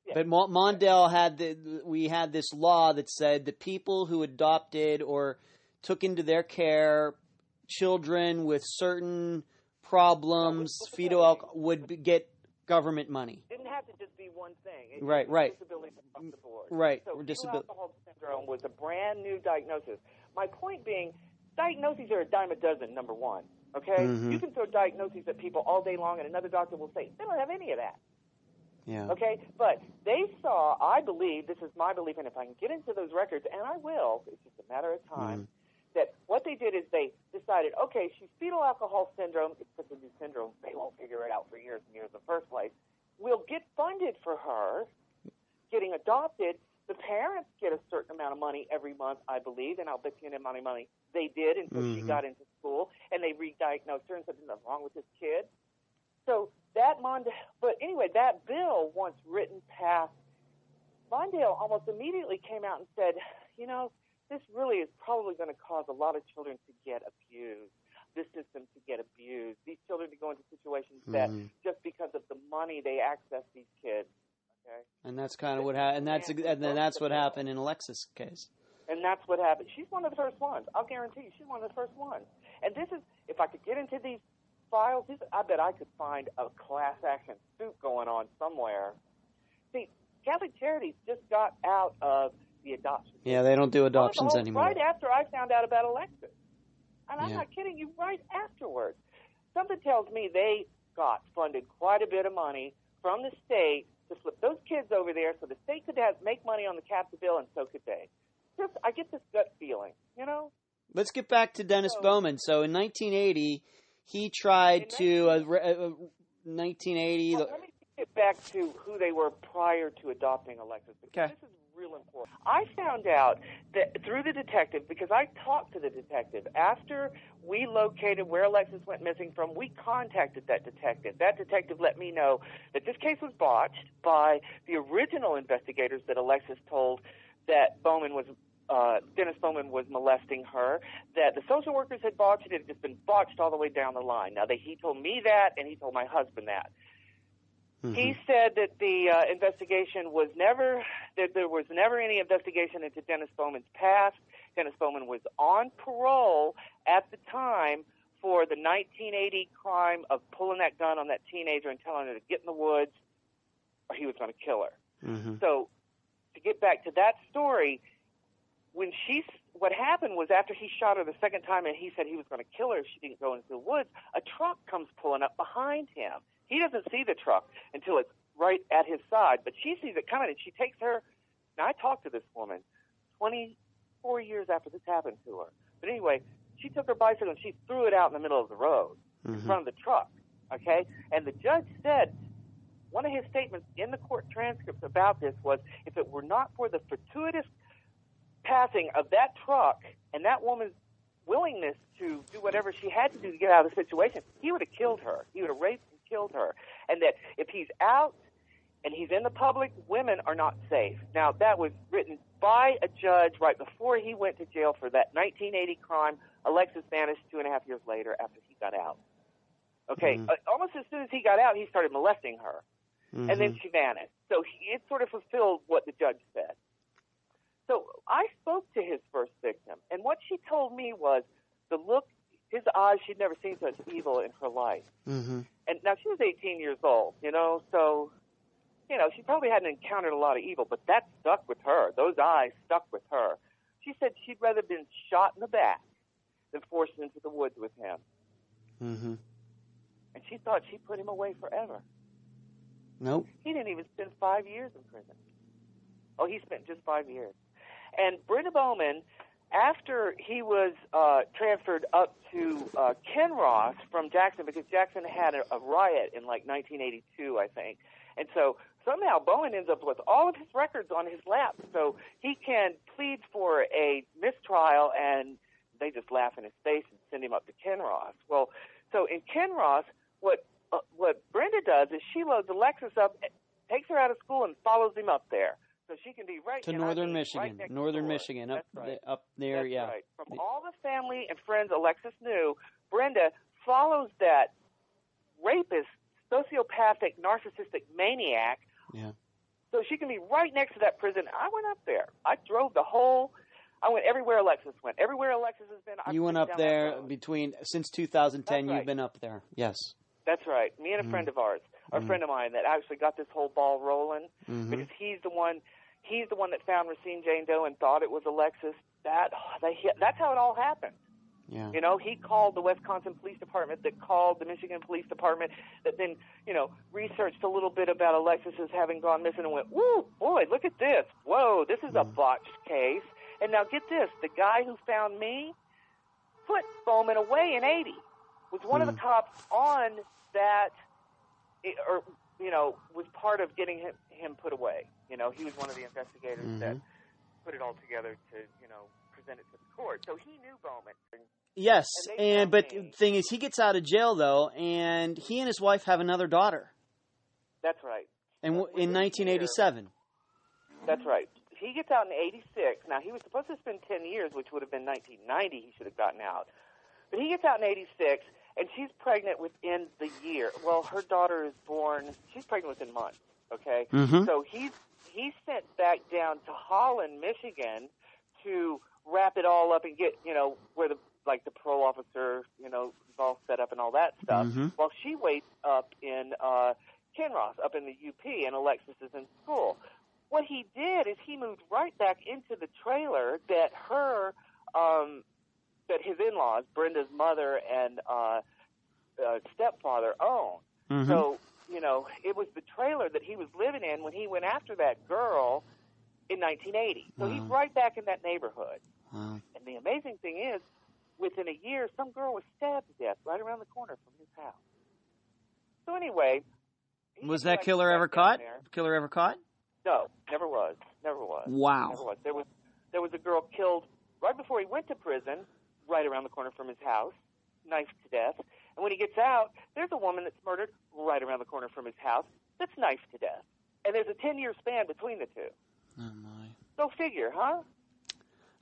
Yeah. But Mondale had the, we had this law that said the people who adopted or took into their care children with certain problems, fetal alcohol, would get government money. Didn't have to just be one thing. It right, right. Disability across the board. Right. So disability alcohol syndrome was a brand new diagnosis. My point being, diagnoses are a dime a dozen, number one. Okay? Mm-hmm. You can throw diagnoses at people all day long, and another doctor will say, they don't have any of that. Yeah. Okay? But they saw, I believe, this is my belief, and if I can get into those records, and I will, it's just a matter of time, mm-hmm. that what they did is they decided, okay, she's fetal alcohol syndrome. It's such a new syndrome. They won't figure it out for years and years in the first place. We'll get funded for her getting adopted. The parents get a certain amount of money every month, I believe, and I'll bet you an amount of money they did until mm-hmm. she got into school, and they re-diagnosed her and said, nothing wrong with this kid. So that Mondale, but anyway, that bill, once written past, Mondale almost immediately came out and said, you know, this really is probably going to cause a lot of children to get abused, this system to get abused, these children to go into situations mm-hmm. that just because of the money they access these kids. Okay? And that's kind of what happened. And that's and then that's what happened in Alexis' case. And that's what happened. She's one of the first ones. I'll guarantee you she's one of the first ones. And this is, if I could get into these files, this, I bet I could find a class action suit going on somewhere. See, Catholic Charities just got out of the adoption. Yeah, they don't do adoptions anymore. Right after I found out about Alexis. And I'm yeah. not kidding you, right afterwards. Something tells me they got funded quite a bit of money from the state to flip those kids over there so the state could have, make money on the captive bill, and so could they. Just, I get this gut feeling, you know? Let's get back to Dennis so, Bowman. So in nineteen eighty, he tried to... nineteen eighty... Uh, uh, nineteen eighty well, let me get back to who they were prior to adopting Alexis. Okay. This is real important. I found out that through the detective, because I talked to the detective. After we located where Alexis went missing from, we contacted that detective. That detective let me know that this case was botched by the original investigators that Alexis told that Bowman was uh, Dennis Bowman was molesting her, that the social workers had botched it. It had just been botched all the way down the line. Now, they, he told me that, and he told my husband that. Mm-hmm. He said that the uh, investigation was never, that there was never any investigation into Dennis Bowman's past. Dennis Bowman was on parole at the time for the nineteen eighty crime of pulling that gun on that teenager and telling her to get in the woods, or he was going to kill her. Mm-hmm. So to get back to that story, when she, what happened was after he shot her the second time and he said he was going to kill her if she didn't go into the woods, a truck comes pulling up behind him. He doesn't see the truck until it's right at his side, but she sees it coming, and she takes her. Now, I talked to this woman twenty-four years after this happened to her. But anyway, she took her bicycle, and she threw it out in the middle of the road mm-hmm. in front of the truck, okay? And the judge said one of his statements in the court transcripts about this was, if it were not for the fortuitous passing of that truck and that woman's willingness to do whatever she had to do to get out of the situation, he would have killed her. He would have raped and killed her. And that if he's out and he's in the public, women are not safe. Now, that was written by a judge right before he went to jail for that nineteen eighty crime. Alexis vanished two and a half years later after he got out. Okay, mm-hmm. almost as soon as he got out, he started molesting her. Mm-hmm. And then she vanished. So he, it sort of fulfilled what the judge said. So I spoke to his first victim, and what she told me was the look, his eyes, she'd never seen such evil in her life. Mm-hmm. And now she was eighteen years old, you know, so, you know, she probably hadn't encountered a lot of evil, but that stuck with her. Those eyes stuck with her. She said she'd rather been shot in the back than forced into the woods with him. Mm-hmm. And she thought she put him away forever. Nope. He didn't even spend five years in prison. Oh, he spent just five years. And Brenda Bowman, after he was uh, transferred up to uh, Ken Ross from Jackson, because Jackson had a, a riot in like nineteen eighty-two, I think. And so somehow Bowman ends up with all of his records on his lap. So he can plead for a mistrial, and they just laugh in his face and send him up to Ken Ross. Well, so in Ken Ross, what uh, what Brenda does is she loads Alexis up, takes her out of school, and follows him up there. So she can be right to northern Michigan, right northern door. Michigan, up right. the, up there, That's yeah. Right. From all the family and friends Alexis knew, Brenda follows that rapist, sociopathic, narcissistic maniac. Yeah. So she can be right next to that prison. I went up there. I drove the whole. I went everywhere Alexis went. Everywhere Alexis has been. I've you went up there between since two thousand ten. That's you've right. been up there. Yes. That's right. Me and a mm. friend of ours, a mm. friend of mine that actually got this whole ball rolling mm-hmm. because he's the one. He's the one that found Racine Jane Doe and thought it was Alexis. That oh, they, that's how it all happened. Yeah. You know, he called the Wisconsin Police Department that called the Michigan Police Department that then, you know, researched a little bit about Alexis as having gone missing and went, woo, boy, look at this. Whoa, this is yeah. a botched case. And now get this. The guy who found me put Bowman away in eighty. Was one mm. of the cops on that, or, you know, was part of getting him, him put away. You know, he was one of the investigators mm-hmm. that put it all together to, you know, present it to the court. So he knew Bowman. Yes, and, and but me. The thing is, he gets out of jail, though, and he and his wife have another daughter. That's right. And w- in nineteen eighty-seven. That's right. He gets out in eighty-six. Now, he was supposed to spend ten years, which would have been nineteen ninety. He should have gotten out. But he gets out in eighty-six, and she's pregnant within the year. Well, her daughter is born. She's pregnant within months, okay? Mm-hmm. So he's, he's sent back down to Holland, Michigan, to wrap it all up and get, you know, where the, like, the parole officer, you know, is all set up and all that stuff. Mm-hmm. While she waits up in uh, Ken Ross, up in the U P, and Alexis is in school. What he did is he moved right back into the trailer that her um, – that his in-laws, Brenda's mother and uh, uh, stepfather, owned. Mm-hmm. So, you know, it was the trailer that he was living in when he went after that girl in nineteen eighty. So wow. he's right back in that neighborhood. Wow. And the amazing thing is, within a year, some girl was stabbed to death right around the corner from his house. So anyway... Was that killer ever caught? Killer ever caught? No, never was. Never was. Wow. Never was. There was, there was a girl killed right before he went to prison... right around the corner from his house, knifed to death. And when he gets out, there's a woman that's murdered right around the corner from his house that's knifed to death. And there's a ten-year span between the two. Oh, my. Go figure, huh?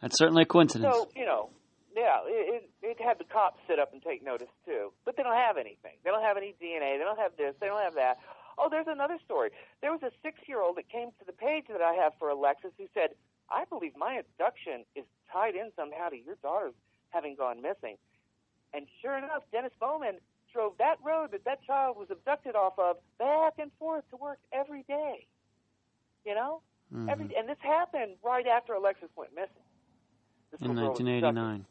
That's certainly a coincidence. So, you know, yeah, it, it, it had the cops sit up and take notice, too. But they don't have anything. They don't have any D N A. They don't have this. They don't have that. Oh, there's another story. There was a six-year-old that came to the page that I have for Alexis who said, I believe my abduction is tied in somehow to your daughter's having gone missing. And sure enough, Dennis Bowman drove that road that that child was abducted off of back and forth to work every day. You know? Mm-hmm. Every, and this happened right after Alexis went missing. This in nineteen eighty-nine.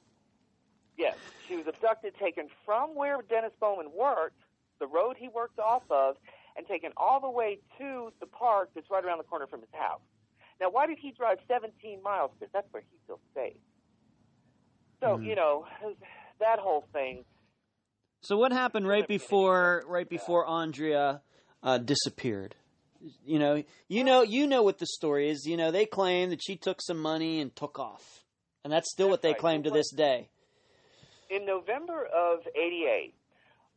Yes. She was abducted, taken from where Dennis Bowman worked, the road he worked off of, and taken all the way to the park that's right around the corner from his house. Now, why did he drive seventeen miles? Because that's where he feels safe. So, you know, that whole thing. So what happened right before right before Andrea uh, disappeared? You know, you know, you know what the story is. You know, they claim that she took some money and took off. And that's still that's what they right. claim to this day. In November of eighty-eight,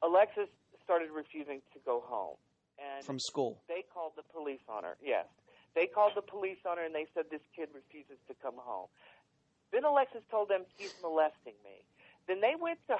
Alexis started refusing to go home. And from school. They called the police on her, yes. They called the police on her and they said, this kid refuses to come home. Then Alexis told them, he's molesting me. Then they went to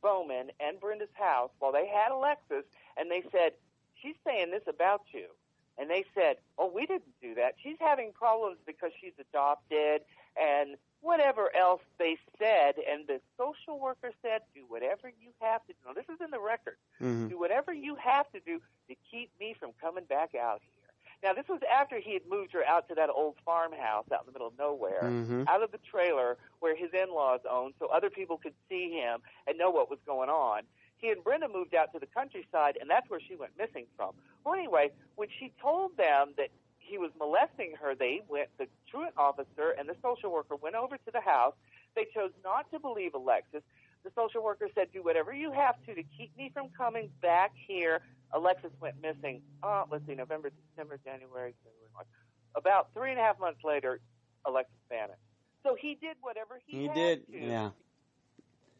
Bowman and Brenda's house while they had Alexis, and they said, she's saying this about you. And they said, oh, we didn't do that. She's having problems because she's adopted and whatever else they said. And the social worker said, do whatever you have to do. Now, this is in the record. Mm-hmm. Do whatever you have to do to keep me from coming back out here. Now, this was after he had moved her out to that old farmhouse out in the middle of nowhere, mm-hmm. out of the trailer where his in-laws owned, so other people could see him and know what was going on. He and Brenda moved out to the countryside, and that's where she went missing from. Well, anyway, when she told them that he was molesting her, they went, the truant officer and the social worker went over to the house. They chose not to believe Alexis. The social worker said, do whatever you have to to keep me from coming back here. Alexis went missing, uh, let's see, November, December, January, February, March. About three and a half months later, Alexis vanished. So he did whatever he, he had did, to. Yeah.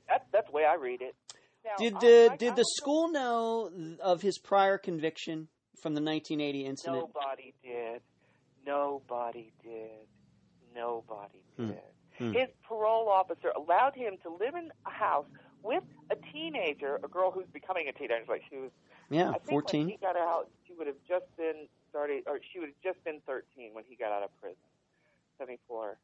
That, that's the way I read it. Now, did the I, did I, the I school know of his prior conviction from the nineteen eighty incident? Nobody did. Nobody did. Nobody did. Hmm. His parole officer allowed him to live in a house with a teenager, a girl who's becoming a teenager, like she was. Yeah, I think fourteen. When he got out, she would have just been started, or she would have just been thirteen when he got out of prison. seventy-four.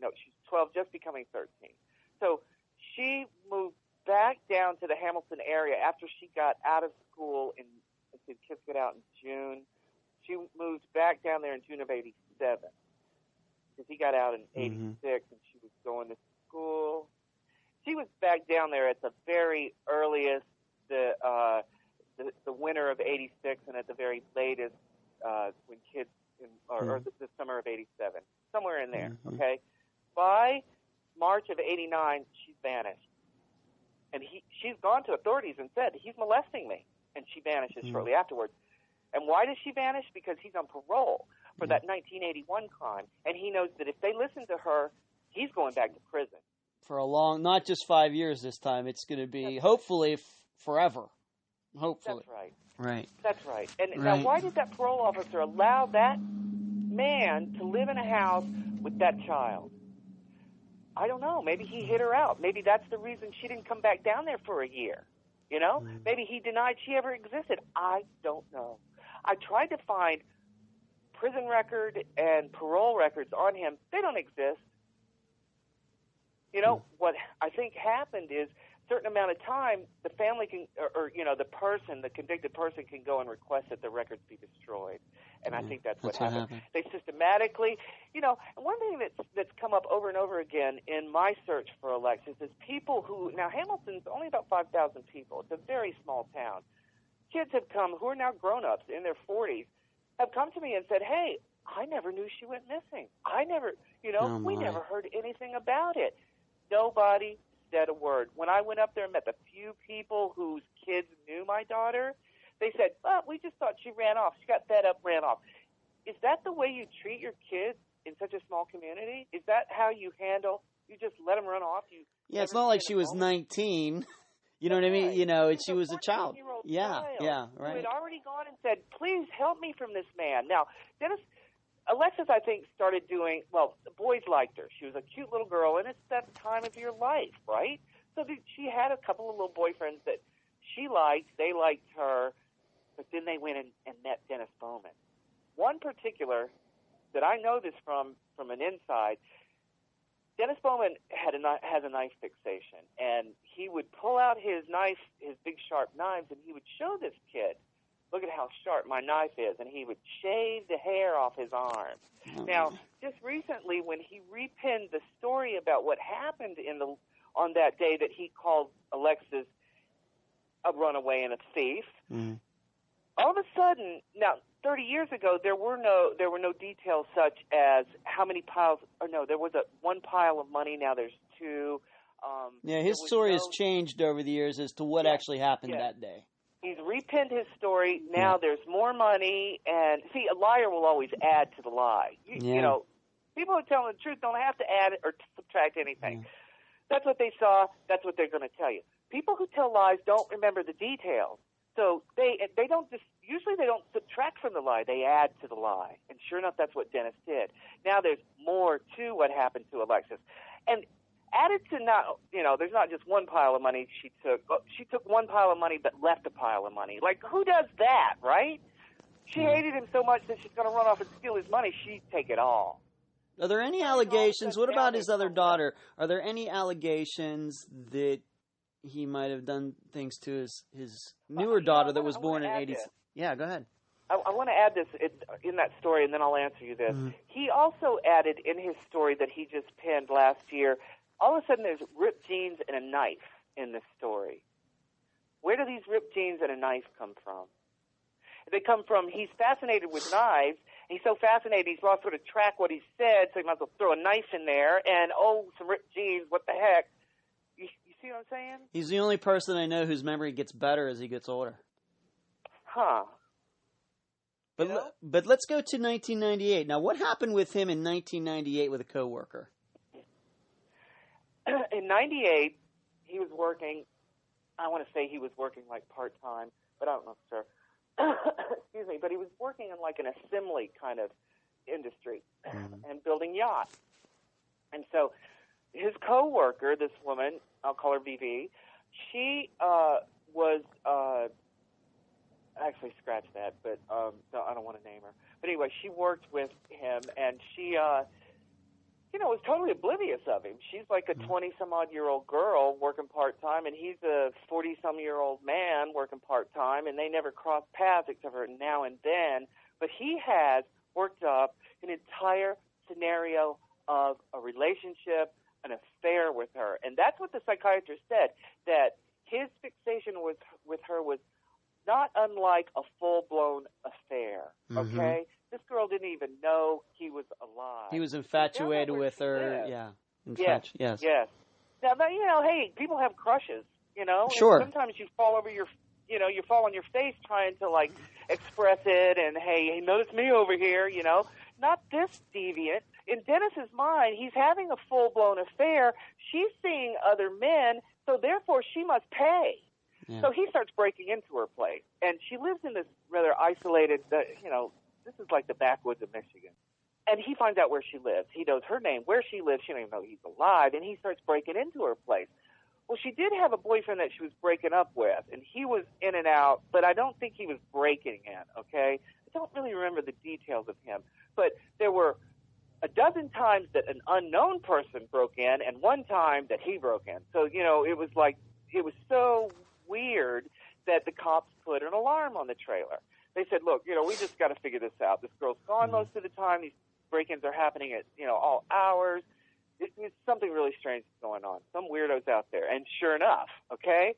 No, she's twelve, just becoming thirteen. So she moved back down to the Hamilton area after she got out of school and the kids got out in June. She moved back down there in June of eighty-seven because he got out in eighty-six, mm-hmm. and she was going to school. she was back down there at the very earliest, the uh, the, the winter of eighty-six, and at the very latest uh, when kids, in, or, mm-hmm. or the, the summer of eighty-seven, somewhere in there. Mm-hmm. Okay, by March of eighty-nine, she's vanished, and he she's gone to authorities and said he's molesting me, and she vanishes mm-hmm. shortly afterwards. And why does she vanish? Because he's on parole for that nineteen eighty-one crime, and he knows that if they listen to her, he's going back to prison. For a long, not just five years this time, it's going to be That's hopefully right. f- forever. Hopefully. That's right. Right. That's right. And right. now, why did that parole officer allow that man to live in a house with that child? I don't know. Maybe he hid her out. Maybe that's the reason she didn't come back down there for a year. You know? Mm. Maybe he denied she ever existed. I don't know. I tried to find prison record and parole records on him. They don't exist. You know, what I think happened is a certain amount of time the family can, or, or, you know, the person, the convicted person can go and request that the records be destroyed. And mm-hmm. I think that's what, that's happened. what happened. They systematically, you know, and one thing that's, that's come up over and over again in my search for Alexis is people who, now Hamilton's only about five thousand people. It's a very small town. Kids have come who are now grown-ups in their forties have come to me and said, hey, I never knew she went missing. I never, you know, oh we never heard anything about it. Nobody said a word. When I went up there and met the few people whose kids knew my daughter, they said, oh, we just thought she ran off. She got fed up, ran off. Is that the way you treat your kids in such a small community? Is that how you handle, you just let them run off? You Yeah, it's not like she was nineteen. You know what I mean? You know, she was a child. Yeah, child yeah, right. Who had already gone and said, please help me from this man. Now, Dennis... Alexis, I think, started doing, well, the boys liked her. She was a cute little girl, and it's that time of your life, right? So she had a couple of little boyfriends that she liked. They liked her, but then they went and, and met Dennis Bowman. One particular that I know this from, from an inside, Dennis Bowman had a, has a knife fixation, and he would pull out his knife, his big sharp knives, and he would show this kid, look at how sharp my knife is, and he would shave the hair off his arm. Mm-hmm. Now, just recently when he repinned the story about what happened in the on that day that he called Alexis a runaway and a thief, mm-hmm. all of a sudden, now thirty years ago there were no there were no details such as how many piles, or no, there was a one pile of money, now there's two. Um, yeah, his story no, has changed over the years as to what yeah, actually happened yeah. that day. He's repinned his story. Now there's more money. And, see, a liar will always add to the lie. You, yeah. you know, people who are telling the truth don't have to add or subtract anything. Yeah. That's what they saw. That's what they're going to tell you. People who tell lies don't remember the details. So they they don't just – usually they don't subtract from the lie. They add to the lie. And sure enough, that's what Dennis did. Now there's more to what happened to Alexis. And – added to not, you know, there's not just one pile of money she took. She took one pile of money but left a pile of money. Like, who does that, right? She hated him so much that she's going to run off and steal his money. She'd take it all. Are there any allegations? What about his other daughter? Are there any allegations that he might have done things to his, his newer daughter that was born in eighty? Yeah, go ahead. I, I want to add this in that story, and then I'll answer you this. Mm-hmm. He also added in his story that he just penned last year, all of a sudden, there's ripped jeans and a knife in this story. Where do these ripped jeans and a knife come from? They come from, he's fascinated with knives. He's so fascinated, he's lost sort of track what he said, so he might as well throw a knife in there. And, oh, some ripped jeans, what the heck? You, you see what I'm saying? He's the only person I know whose memory gets better as he gets older. Huh. But, you know? le- but let's go to nineteen ninety-eight. Now, what happened with him in nineteen ninety-eight with a coworker? In ninety-eight, he was working, I want to say he was working like part-time, but I don't know for sure. Excuse me, but he was working in like an assembly kind of industry mm-hmm. and building yachts. And so his coworker, this woman, I'll call her V V, she uh, was, uh, actually scratch that, but um, no, I don't want to name her. But anyway, she worked with him, and she... Uh, you know, was totally oblivious of him. She's like a twenty-some-odd-year-old girl working part-time, and he's a forty-some-year-old man working part-time, and they never cross paths except for now and then. But he has worked up an entire scenario of a relationship, an affair with her. And that's what the psychiatrist said, that his fixation with, with her was not unlike a full-blown affair, mm-hmm. okay? This girl didn't even know he was alive. He was infatuated with her, is. yeah. Infatu- yes, yes. yes. Now, you know, hey, people have crushes, you know? Sure. And sometimes you fall over your, you know, you fall on your face trying to, like, express it and, hey, hey, notice me over here, you know? Not this deviant. In Dennis's mind, he's having a full-blown affair. She's seeing other men, so therefore she must pay. Yeah. So he starts breaking into her place, and she lives in this rather isolated, uh, you know, this is like the backwoods of Michigan. And he finds out where she lives. He knows her name, where she lives. She doesn't even know he's alive, and he starts breaking into her place. Well, she did have a boyfriend that she was breaking up with, and he was in and out, but I don't think he was breaking in, okay? I don't really remember the details of him, but there were a dozen times that an unknown person broke in and one time that he broke in. So, you know, it was like it was so weird that the cops put an alarm on the trailer. They said, look, you know, we just got to figure this out. This girl's gone most of the time. These break-ins are happening at, you know, all hours. It, it's something really strange is going on. Some weirdo's out there. And sure enough, okay,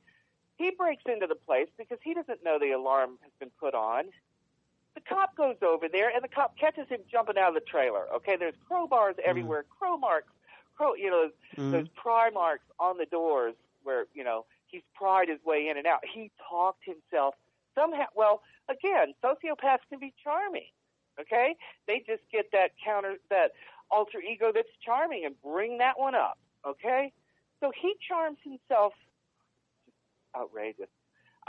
he breaks into the place because he doesn't know the alarm has been put on. The cop goes over there, and the cop catches him jumping out of the trailer, okay? There's crowbars everywhere, mm-hmm. crow marks, crow, you know, those, mm-hmm. those pry marks on the doors where, you know, he's pried his way in and out. He talked himself somehow. Well, again, sociopaths can be charming, okay? They just get that counter, that alter ego that's charming and bring that one up, okay? So he charms himself. Outrageous.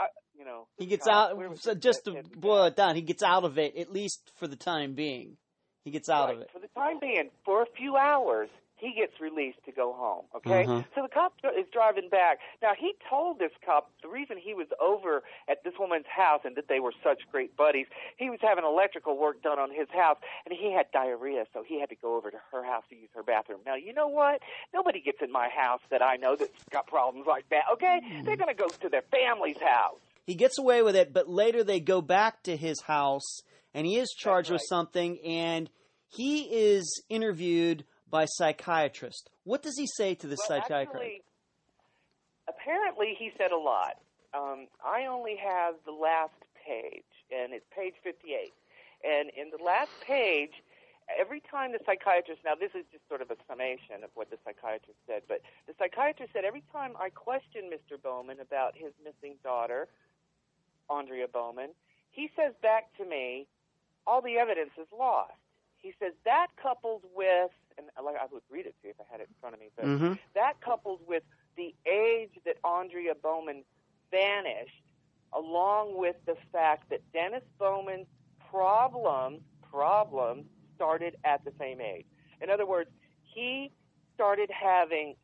I, you know, he gets out. So just to boil it down, he gets out of it, at least for the time being. He gets out right. of it for the time being. For a few hours, he gets released to go home. Okay, uh-huh. So the cop is driving back. Now he told this cop the reason he was over at this woman's house and that they were such great buddies. He was having electrical work done on his house, and he had diarrhea, so he had to go over to her house to use her bathroom. Now you know what? Nobody gets in my house that I know that's got problems like that. Okay, mm. They're gonna go to their family's house. He gets away with it, but later they go back to his house, and he is charged right. with something, and he is interviewed by psychiatrist. What does he say to the well, psychiatrist? Actually, apparently he said a lot. Um, I only have the last page, and it's page fifty-eight. And in the last page, every time the psychiatrist, now this is just sort of a summation of what the psychiatrist said, but the psychiatrist said, every time I questioned Mister Bowman about his missing daughter, Andrea Bowman, he says back to me, all the evidence is lost. He says that coupled with, and I would read it to you if I had it in front of me, but mm-hmm. that coupled with the age that Andrea Bowman vanished, along with the fact that Dennis Bowman's problem, problem started at the same age. In other words, he started having,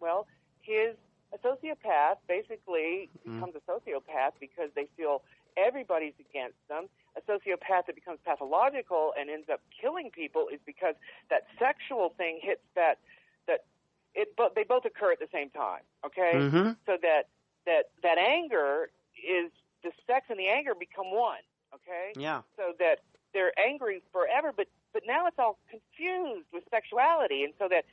well, his a sociopath basically mm-hmm. becomes a sociopath because they feel everybody's against them. A sociopath that becomes pathological and ends up killing people is because that sexual thing hits that that it but they both occur at the same time, okay? Mm-hmm. So that that that anger is the sex and the anger become one, okay? Yeah. So that they're angry forever, but but now it's all confused with sexuality, and so that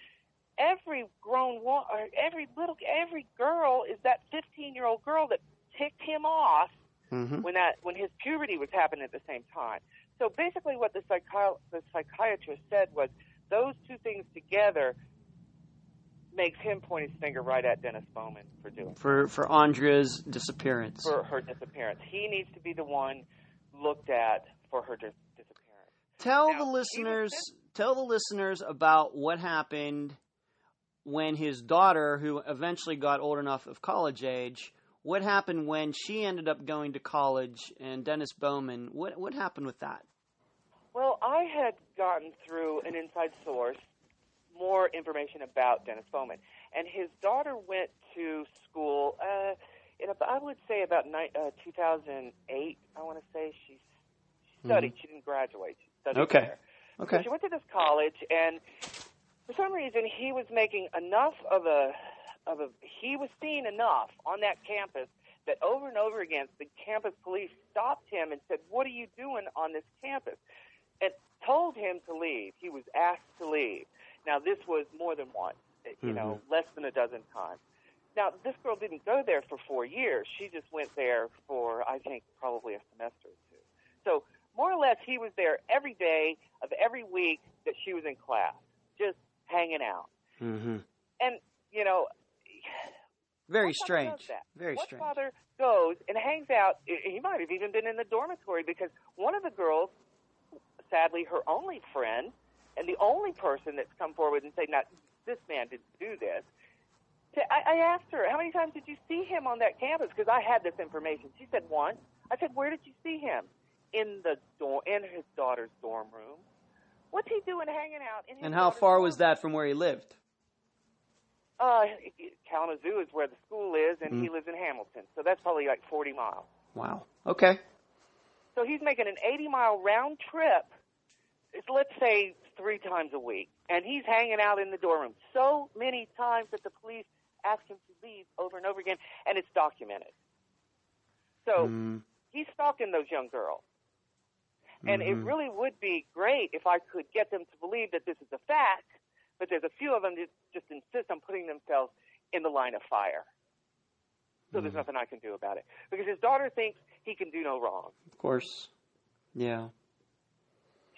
every grown wo- or every little every girl is that fifteen-year-old girl that ticked him off. Mm-hmm. When that when his puberty was happening at the same time. So basically what the, psychi- the psychiatrist said was those two things together makes him point his finger right at Dennis Bowman for doing for it. For Andrea's disappearance. For her disappearance. He needs to be the one looked at for her dis- disappearance. Tell now, the listeners was- tell the listeners about what happened when his daughter, who eventually got old enough of college age, what happened when she ended up going to college and Dennis Bowman? What what happened with that? Well, I had gotten through an inside source more information about Dennis Bowman, and his daughter went to school uh, in I would say about ni- uh, two thousand eight. I want to say she, she studied. Mm-hmm. She didn't graduate. She studied okay. there. Okay. So she went to this college, and for some reason, he was making enough of a. Of a, he was seen enough on that campus that over and over again, the campus police stopped him and said, what are you doing on this campus? And told him to leave. He was asked to leave. Now, this was more than once. you mm-hmm. know, less than a dozen times. Now, this girl didn't go there for four years. She just went there for, I think, probably a semester or two. So more or less he was there every day of every week that she was in class, just hanging out. Mm-hmm. And, you know... Very strange. Very strange. One father goes and hangs out. He might have even been in the dormitory because one of the girls, sadly, her only friend, and the only person that's come forward and said, "Now, this man didn't do this." I asked her, "How many times did you see him on that campus?" Because I had this information. She said once. I said, "Where did you see him?" In the dorm, in his daughter's dorm room. What's he doing hanging out in his And how far was that from where he lived? Uh, Kalamazoo is where the school is, and mm. he lives in Hamilton. So that's probably like forty miles. Wow. Okay. So he's making an eighty-mile round trip, let's say three times a week, and he's hanging out in the dorm room so many times that the police ask him to leave over and over again, and it's documented. So mm. he's stalking those young girls. And mm-hmm. it really would be great if I could get them to believe that this is a fact, but there's a few of them that just insist on putting themselves in the line of fire. So mm-hmm. there's nothing I can do about it. Because his daughter thinks he can do no wrong. Of course. Yeah.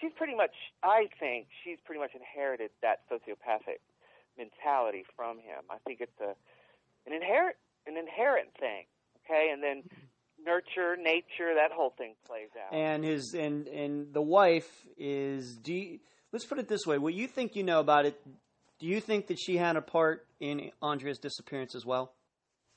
She's pretty much, I think, she's pretty much inherited that sociopathic mentality from him. I think it's a an inherent, an inherent thing, okay? And then nurture, nature, that whole thing plays out. And his and, and the wife is... Do you, Let's put it this way. What you think you know about it, do you think that she had a part in Andrea's disappearance as well,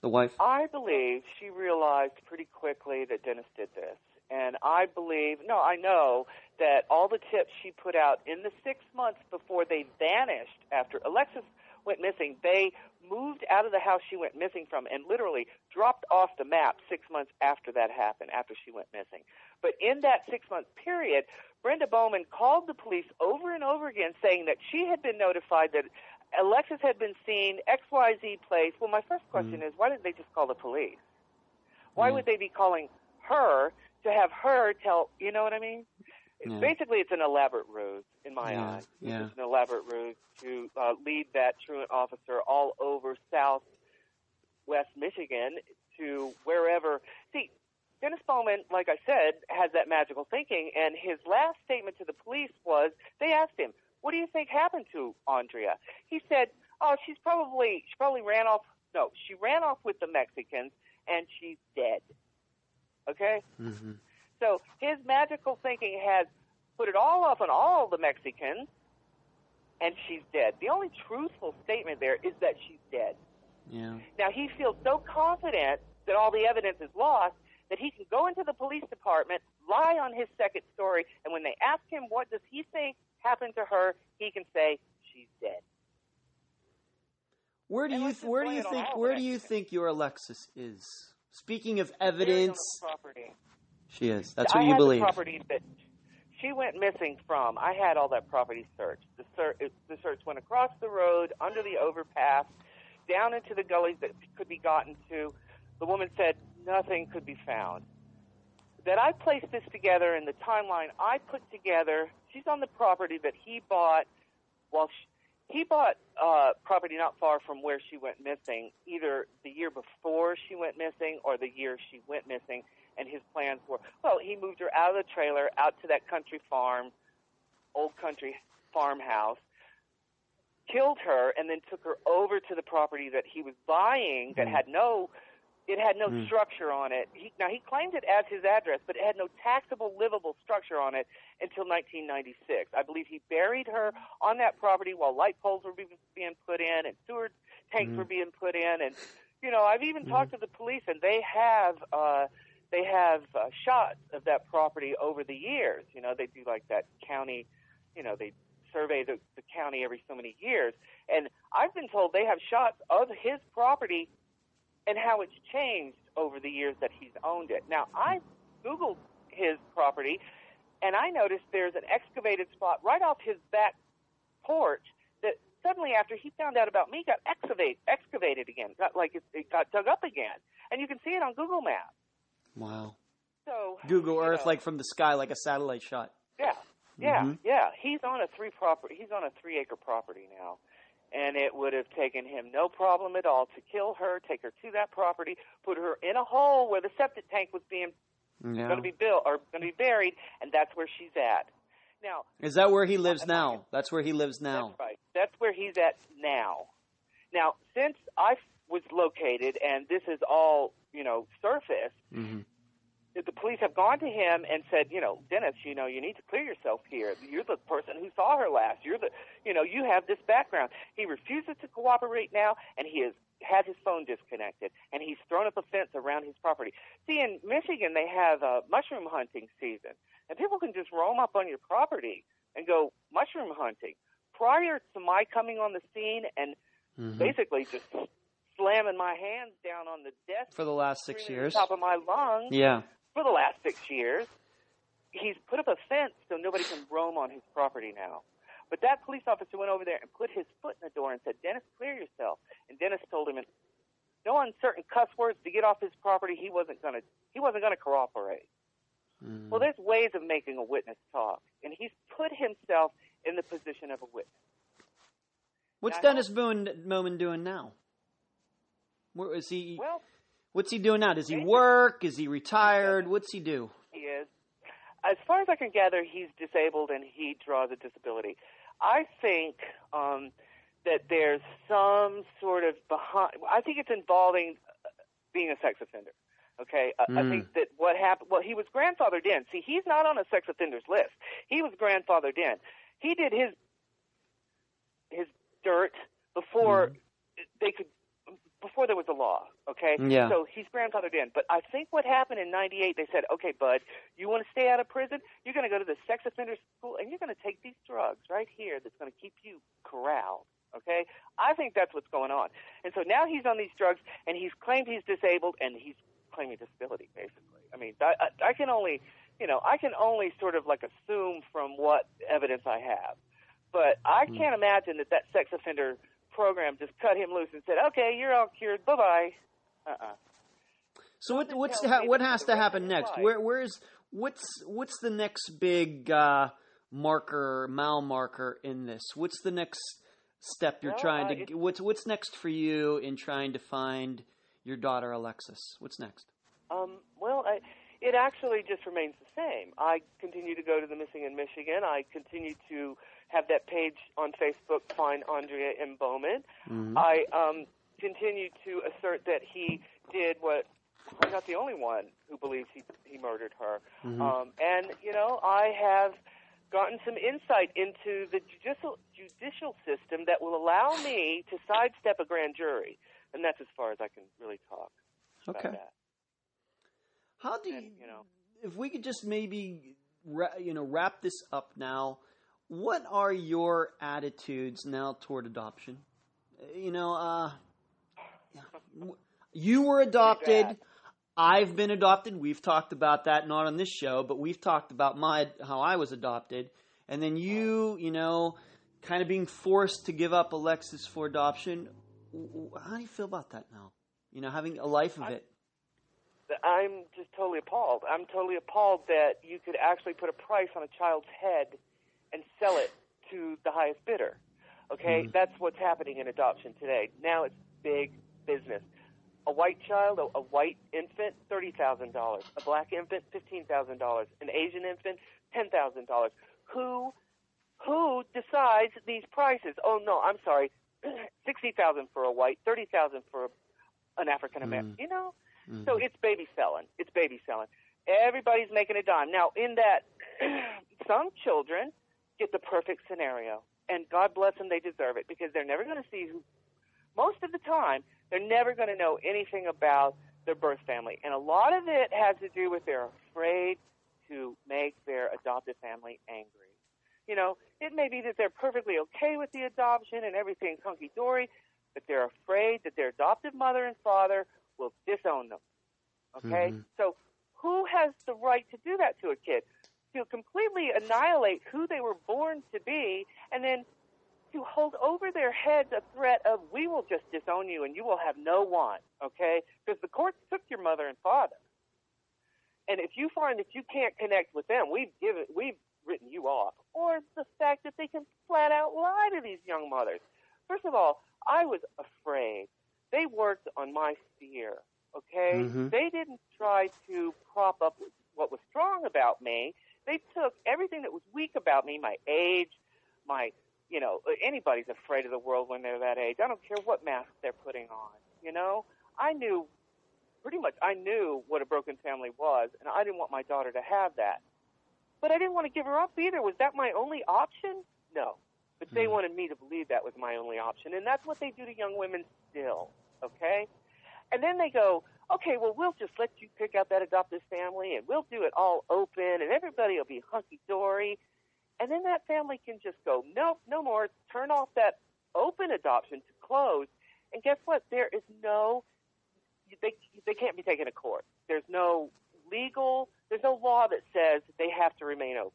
the wife? I believe she realized pretty quickly that Dennis did this. And I believe, no, I know that all the tips she put out in the six months before they vanished after Alexis went missing, they moved out of the house she went missing from and literally dropped off the map six months after that happened, after she went missing. But in that six-month period, Brenda Bowman called the police over and over again saying that she had been notified that Alexis had been seen X Y Z place. Well, my first question mm. is, why didn't they just call the police? Why mm. would they be calling her to have her tell, you know what I mean? Yeah. Basically, it's an elaborate ruse, in my yeah, eyes. Yeah. It's an elaborate ruse to uh, lead that truant officer all over southwest Michigan to wherever. See, Dennis Bowman, like I said, has that magical thinking, and his last statement to the police was, they asked him, "What do you think happened to Andrea?" He said, "Oh, she's probably, she probably ran off, no, she ran off with the Mexicans, and she's dead." Okay? Mm-hmm. So his magical thinking has put it all off on all the Mexicans, and she's dead. The only truthful statement there is that she's dead. Yeah. Now, he feels so confident that all the evidence is lost that he can go into the police department, lie on his second story, and when they ask him what does he think happened to her, he can say, "She's dead." Where do and you th- where do you think where do you think your Alexis is? Speaking of evidence, property. She is. That's what I you had believe. The property that she went missing from. I had all that property searched. The search, the search went across the road, under the overpass, down into the gullies that could be gotten to. The woman said nothing could be found. That I placed this together in the timeline I put together. She's on the property that he bought. Well, he bought uh, property not far from where she went missing, either the year before she went missing or the year she went missing. And his plans were, well, he moved her out of the trailer, out to that country farm, old country farmhouse, killed her, and then took her over to the property that he was buying that mm. had no, it had no mm. structure on it. He, now, he claimed it as his address, but it had no taxable, livable structure on it until nineteen ninety-six. I believe he buried her on that property while light poles were being put in and sewer tanks mm. were being put in. And, you know, I've even mm. talked to the police, and they have... Uh, They have uh, shots of that property over the years. You know, they do like that county, you know, they survey the, the county every so many years. And I've been told they have shots of his property and how it's changed over the years that he's owned it. Now, I Googled his property, and I noticed there's an excavated spot right off his back porch that suddenly after he found out about me got excavate, excavated again, got, like it, it got dug up again. And you can see it on Google Maps. Wow. So Google Earth, know. Like from the sky, like a satellite shot. Yeah, yeah, mm-hmm. yeah. He's on a three property. He's on a three acre property now, and it would have taken him no problem at all to kill her, take her to that property, put her in a hole where the septic tank was being yeah. going to be built or going to be buried, and that's where she's at. Now, is that where he lives now? That's where he lives now. That's right. That's where he's at now. Now, since I was located, and this is all, you know, surfaced, mm-hmm. the police have gone to him and said, you know, Dennis, you know, you need to clear yourself here. You're the person who saw her last. You're the, you know, you have this background. He refuses to cooperate now, and he is, has his phone disconnected, and he's thrown up a fence around his property. See, in Michigan, they have a mushroom hunting season. And people can just roam up on your property and go mushroom hunting. Prior to my coming on the scene and mm-hmm. basically just slamming my hands down on the desk for the last six years, top of my lungs, yeah, for the last six years, he's put up a fence so nobody can roam on his property now. But that police officer went over there and put his foot in the door and said, "Dennis, clear yourself." And Dennis told him in no uncertain cuss words to get off his property. He wasn't gonna. He wasn't gonna cooperate. Well, there's ways of making a witness talk, and he's put himself in the position of a witness. What's now, Dennis Bowman doing now? Where is he? Well, what's he doing now? Does he work? Is he retired? What's he do? He is. As far as I can gather, he's disabled and he draws a disability. I think um, that there's some sort of behind. I think it's involving being a sex offender. Okay, I, mm. I think that what happened, well, he was grandfathered in. See, he's not on a sex offenders list. He was grandfathered in. He did his his dirt before mm. they could, before there was a law, okay? Yeah. So he's grandfathered in. But I think what happened in ninety-eight, they said, okay, bud, you want to stay out of prison? You're going to go to the sex offenders school, and you're going to take these drugs right here that's going to keep you corralled. Okay, I think that's what's going on. And so now he's on these drugs, and he's claimed he's disabled, and he's claiming disability, basically. I mean, I, I can only, you know, I can only sort of like assume from what evidence I have. But I mm. can't imagine that that sex offender program just cut him loose and said, okay, you're all cured, bye-bye. Uh-uh. So what, what's ha- what has to happen next? Where, where's, what's, what's the next big uh, marker, mile marker in this? What's the next step you're well, trying uh, to, what's, what's next for you in trying to find your daughter, Alexis? What's next? Um, well, I, it actually just remains the same. I continue to go to the Missing in Michigan. I continue to have that page on Facebook, Find Andrea M. Bowman. Mm-hmm. I um, continue to assert that he did what I'm not the only one who believes he, he murdered her. Mm-hmm. Um, and, you know, I have gotten some insight into the judicial, judicial system that will allow me to sidestep a grand jury. And that's as far as I can really talk about okay. that. How do you, and, you know, if we could just maybe, you know, wrap this up now, what are your attitudes now toward adoption? You know, uh, you were adopted. I've been adopted. We've talked about that, not on this show, but we've talked about my, how I was adopted. And then you, you know, kind of being forced to give up Alexis for adoption. How do you feel about that now? You know, having a life of it. I'm just totally appalled. I'm totally appalled that you could actually put a price on a child's head and sell it to the highest bidder. Okay? Mm-hmm. That's what's happening in adoption today. Now it's big business. A white child, a white infant, thirty thousand dollars. A black infant, fifteen thousand dollars. An Asian infant, ten thousand dollars. Who, who decides these prices? Oh, no, I'm sorry. sixty thousand dollars for a white, thirty thousand dollars for an African-American, mm. you know? Mm. So it's baby selling. It's baby selling. Everybody's making a dime. Now, in that, some children get the perfect scenario, and God bless them, they deserve it, because they're never going to see who, most of the time, they're never going to know anything about their birth family. And a lot of it has to do with they're afraid to make their adoptive family angry. You know, it may be that they're perfectly okay with the adoption and everything's hunky-dory, but they're afraid that their adoptive mother and father will disown them, okay? Mm-hmm. So who has the right to do that to a kid, to completely annihilate who they were born to be and then to hold over their heads a threat of, we will just disown you and you will have no one, okay? Because the courts took your mother and father. And if you find that you can't connect with them, we've given, we've written you off, or the fact that they can flat out lie to these young mothers. First of all, I was afraid. They worked on my fear, okay? Mm-hmm. They didn't try to prop up what was strong about me. They took everything that was weak about me, my age, my, you know, anybody's afraid of the world when they're that age. I don't care what mask they're putting on, you know? I knew, pretty much, I knew what a broken family was, and I didn't want my daughter to have that. But I didn't want to give her up either. Was that my only option? No. But they wanted me to believe that was my only option. And that's what they do to young women still, okay? And then they go, okay, well, we'll just let you pick out that adoptive family, and we'll do it all open, and everybody will be hunky-dory. And then that family can just go, nope, no more. Turn off that open adoption to close. And guess what? There is no – they they can't be taken to court. There's no legal – there's no law that says they have to remain open.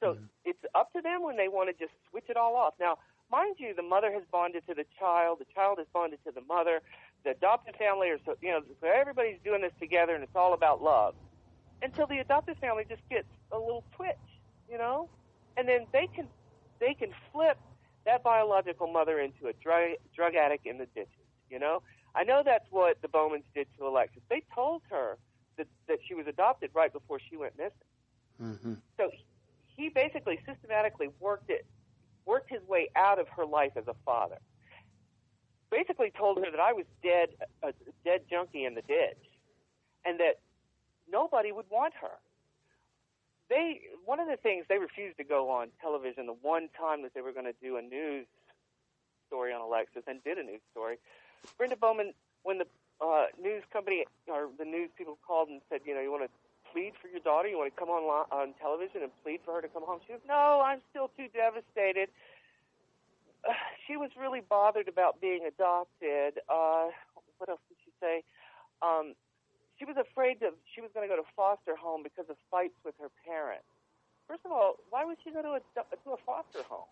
So it's up to them when they want to just switch it all off. Now, mind you, the mother has bonded to the child. The child has bonded to the mother. The adoptive family, or so, you know, everybody's doing this together, and it's all about love. Until the adoptive family just gets a little twitch, you know, and then they can they can flip that biological mother into a drug drug addict in the ditches. You know, I know that's what the Bowmans did to Alexis. They told her that that she was adopted right before she went missing. Mm-hmm. So. He basically systematically worked it, worked his way out of her life as a father. Basically told her that I was dead, a dead junkie in the ditch, and that nobody would want her. They one of the things they refused to go on television the one time that they were going to do a news story on Alexis, and did a news story. Brenda Bowman, when the uh, news company or the news people called and said, you know, you want to plead for your daughter? You want to come on on television and plead for her to come home? She goes, no, I'm still too devastated. Uh, she was really bothered about being adopted. Uh, what else did she say? Um, she was afraid that she was going to go to foster home because of fights with her parents. First of all, why would she go to a, to a foster home?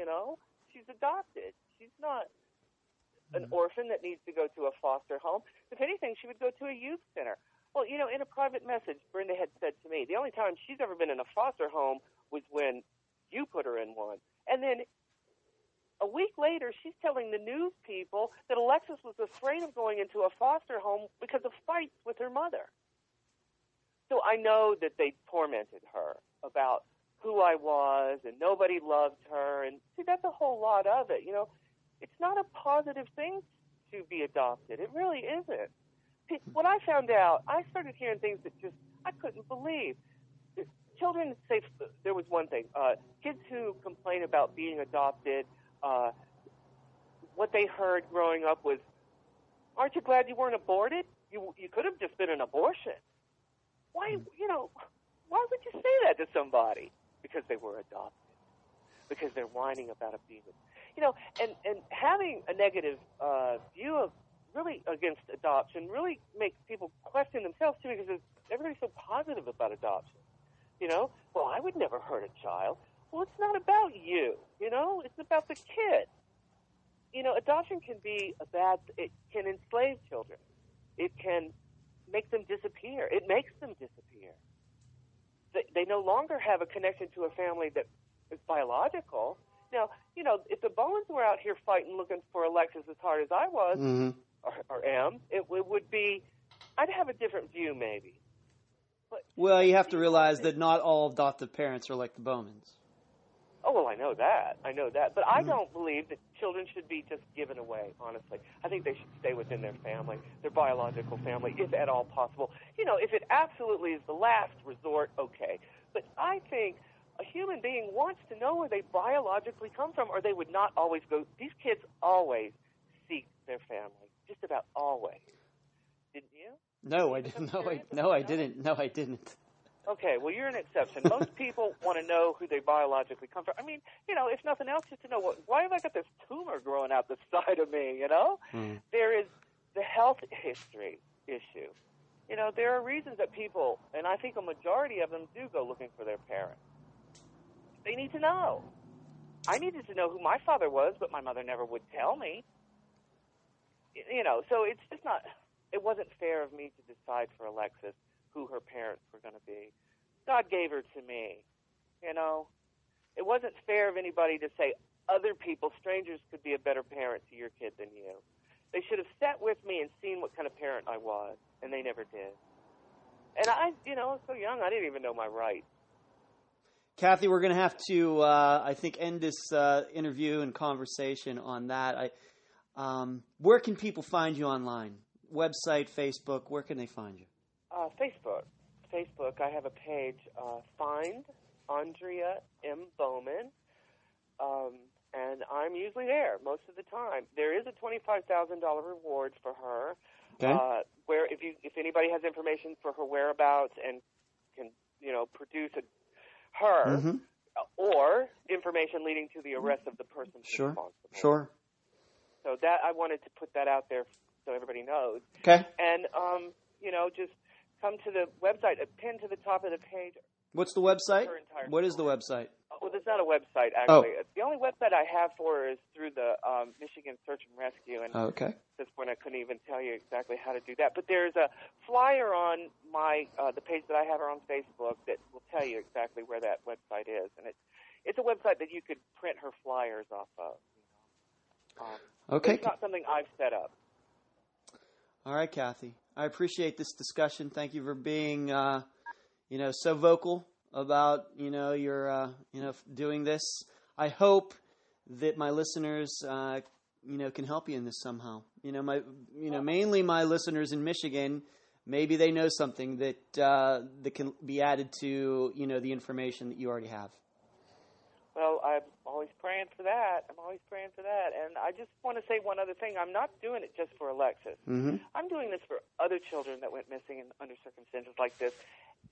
You know, she's adopted. She's not an mm-hmm. orphan that needs to go to a foster home. If anything, she would go to a youth center. Well, you know, in a private message, Brenda had said to me, the only time she's ever been in a foster home was when you put her in one. And then a week later, she's telling the news people that Alexis was afraid of going into a foster home because of fights with her mother. So I know that they tormented her about who I was and nobody loved her. And see, that's a whole lot of it. You know, it's not a positive thing to be adopted. It really isn't. When I found out, I started hearing things that just I couldn't believe. Children say there was one thing: uh, kids who complain about being adopted. Uh, what they heard growing up was, "Aren't you glad you weren't aborted? You you could have just been an abortion. Why you know? Why would you say that to somebody? Because they were adopted. Because they're whining about it being, you know, and and having a negative uh, view of." Really against adoption really makes people question themselves too, because everybody's so positive about adoption. You know, well, I would never hurt a child. Well, it's not about you. You know, it's about the kid. You know, adoption can be a bad. It can enslave children. It can make them disappear. It makes them disappear. They, they no longer have a connection to a family that is biological. Now, you know, if the Bowmans were out here fighting, looking for Alexis as hard as I was. Mm-hmm. Or, or am, it, it would be, I'd have a different view maybe. But, well, you have to realize that not all adoptive parents are like the Bowmans. Oh, well, I know that. I know that. But mm-hmm. I don't believe that children should be just given away, honestly. I think they should stay within their family, their biological family, if at all possible. You know, if it absolutely is the last resort, okay. But I think a human being wants to know where they biologically come from, or they would not always go. These kids always seek their family. Just about always. Didn't you? No, I didn't. No, I, no, I didn't. No, I didn't. Okay, well, you're an exception. Most people want to know who they biologically come from. I mean, you know, if nothing else, just to know, what, why have I got this tumor growing out the side of me, you know? Mm. There is the health history issue. You know, there are reasons that people, and I think a majority of them do go looking for their parents. They need to know. I needed to know who my father was, but my mother never would tell me. You know, so it's just not, it wasn't fair of me to decide for Alexis who her parents were going to be. God gave her to me, you know. It wasn't fair of anybody to say, other people, strangers, could be a better parent to your kid than you. They should have sat with me and seen what kind of parent I was, and they never did. And I, you know, I was so young, I didn't even know my rights. Kathy, we're going to have to, uh, I think, end this uh, interview and conversation on that. I, um, where can people find you online? Website, Facebook, where can they find you? Uh, Facebook. Facebook, I have a page, uh, Find Andrea M. Bowman, um, and I'm usually there most of the time. There is a twenty-five thousand dollars reward for her, okay. uh, where if you if anybody has information for her whereabouts and can, you know, produce a, her mm-hmm. or information leading to the arrest of the person sure. responsible. Sure, So that I wanted to put that out there so everybody knows. Okay. And, um, you know, just come to the website, pin to the top of the page. What's the website? What is the website? Well, there's not a website, actually. Oh. The only website I have for her is through the um, Michigan Search and Rescue. And okay. at this point, I couldn't even tell you exactly how to do that. But there's a flyer on my uh, the page that I have her on Facebook that will tell you exactly where that website is. And it's, it's a website that you could print her flyers off of. You know? um, okay. It's not something I've set up. All right, Kathy. I appreciate this discussion. Thank you for being... Uh, you know, so vocal about, you know, your, uh, you know, doing this. I hope that my listeners, uh, you know, can help you in this somehow. You know, my, you know, mainly my listeners in Michigan, maybe they know something that, uh, that can be added to, you know, the information that you already have. Well, I'm always praying for that. I'm always praying for that. And I just want to say one other thing. I'm not doing it just for Alexis. Mm-hmm. I'm doing this for other children that went missing in, under circumstances like this.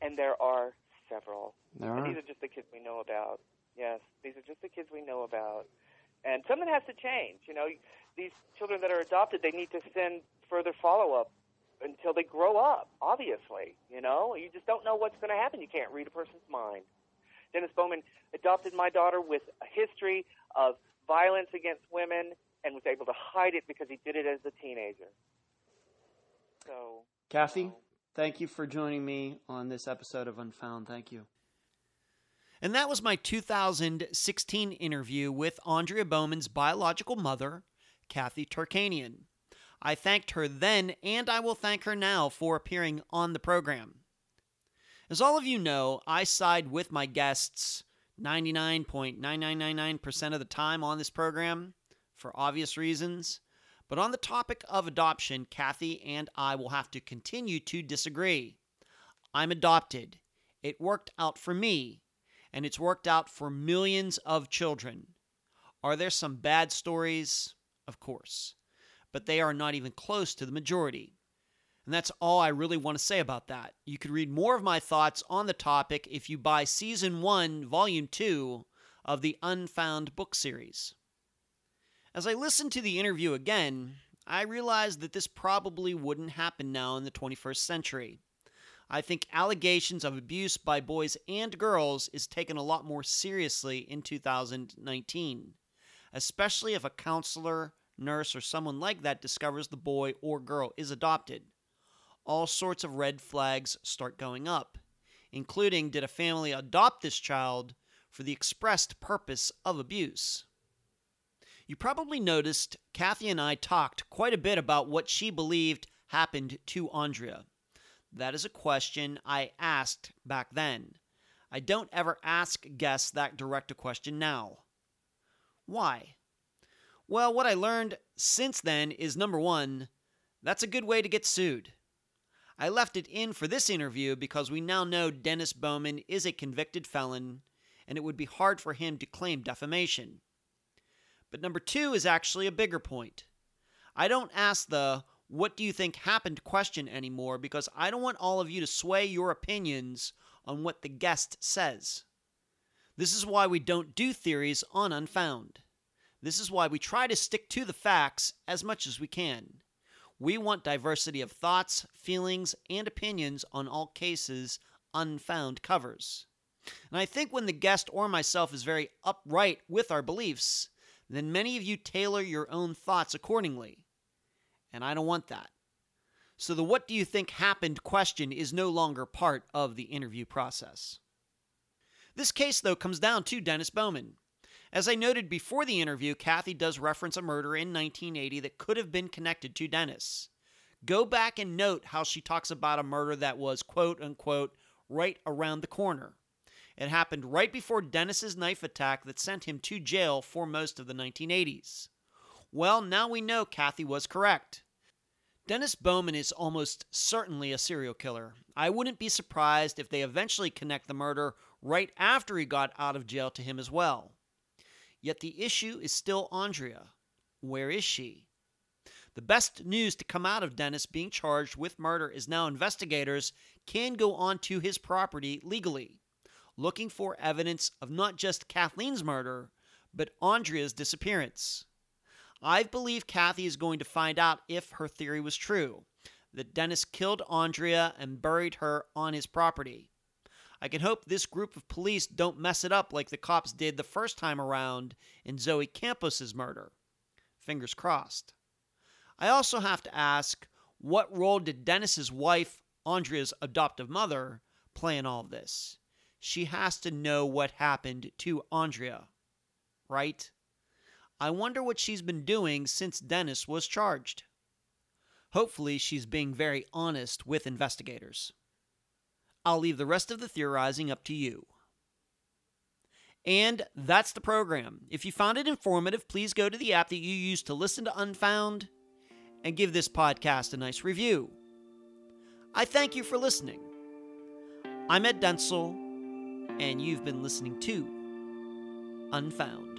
And there are several. There are. And these are just the kids we know about. Yes, these are just the kids we know about. And something has to change. You know, these children that are adopted, they need to send further follow-up until they grow up, obviously. You know, you just don't know what's going to happen. You can't read a person's mind. Dennis Bowman adopted my daughter with a history of violence against women and was able to hide it because he did it as a teenager. So, Kathy? You know, thank you for joining me on this episode of Unfound. Thank you. And that was my two thousand sixteen interview with Andrea Bowman's biological mother, Kathy Turkanian. I thanked her then, and I will thank her now for appearing on the program. As all of you know, I side with my guests ninety-nine point nine nine nine nine percent of the time on this program, for obvious reasons. But on the topic of adoption, Kathy and I will have to continue to disagree. I'm adopted. It worked out for me, and it's worked out for millions of children. Are there some bad stories? Of course. But they are not even close to the majority. And that's all I really want to say about that. You can read more of my thoughts on the topic if you buy Season one, Volume two of the Unfound book series. As I listened to the interview again, I realized that this probably wouldn't happen now in the twenty-first century. I think allegations of abuse by boys and girls is taken a lot more seriously in two thousand nineteen, especially if a counselor, nurse, or someone like that discovers the boy or girl is adopted. All sorts of red flags start going up, including did a family adopt this child for the expressed purpose of abuse? You probably noticed Kathy and I talked quite a bit about what she believed happened to Andrea. That is a question I asked back then. I don't ever ask guests that direct a question now. Why? Well, what I learned since then is, number one, that's a good way to get sued. I left it in for this interview because we now know Dennis Bowman is a convicted felon, and it would be hard for him to claim defamation. But number two is actually a bigger point. I don't ask the, what do you think happened question anymore because I don't want all of you to sway your opinions on what the guest says. This is why we don't do theories on Unfound. This is why we try to stick to the facts as much as we can. We want diversity of thoughts, feelings, and opinions on all cases Unfound covers. And I think when the guest or myself is very upright with our beliefs, then many of you tailor your own thoughts accordingly. And I don't want that. So the what do you think happened question is no longer part of the interview process. This case, though, comes down to Dennis Bowman. As I noted before the interview, Kathy does reference a murder in nineteen eighty that could have been connected to Dennis. Go back and note how she talks about a murder that was, quote unquote, right around the corner. It happened right before Dennis's knife attack that sent him to jail for most of the nineteen eighties. Well, now we know Kathy was correct. Dennis Bowman is almost certainly a serial killer. I wouldn't be surprised if they eventually connect the murder right after he got out of jail to him as well. Yet the issue is still Andrea. Where is she? The best news to come out of Dennis being charged with murder is now investigators can go onto his property legally, looking for evidence of not just Kathleen's murder, but Andrea's disappearance. I believe Kathy is going to find out if her theory was true, that Dennis killed Andrea and buried her on his property. I can hope this group of police don't mess it up like the cops did the first time around in Zoe Campos's murder. Fingers crossed. I also have to ask, what role did Dennis's wife, Andrea's adoptive mother, play in all of this? She has to know what happened to Andrea, right? I wonder what she's been doing since Dennis was charged. Hopefully, she's being very honest with investigators. I'll leave the rest of the theorizing up to you. And that's the program. If you found it informative, please go to the app that you use to listen to Unfound and give this podcast a nice review. I thank you for listening. I'm Ed Densel, and you've been listening to Unfound.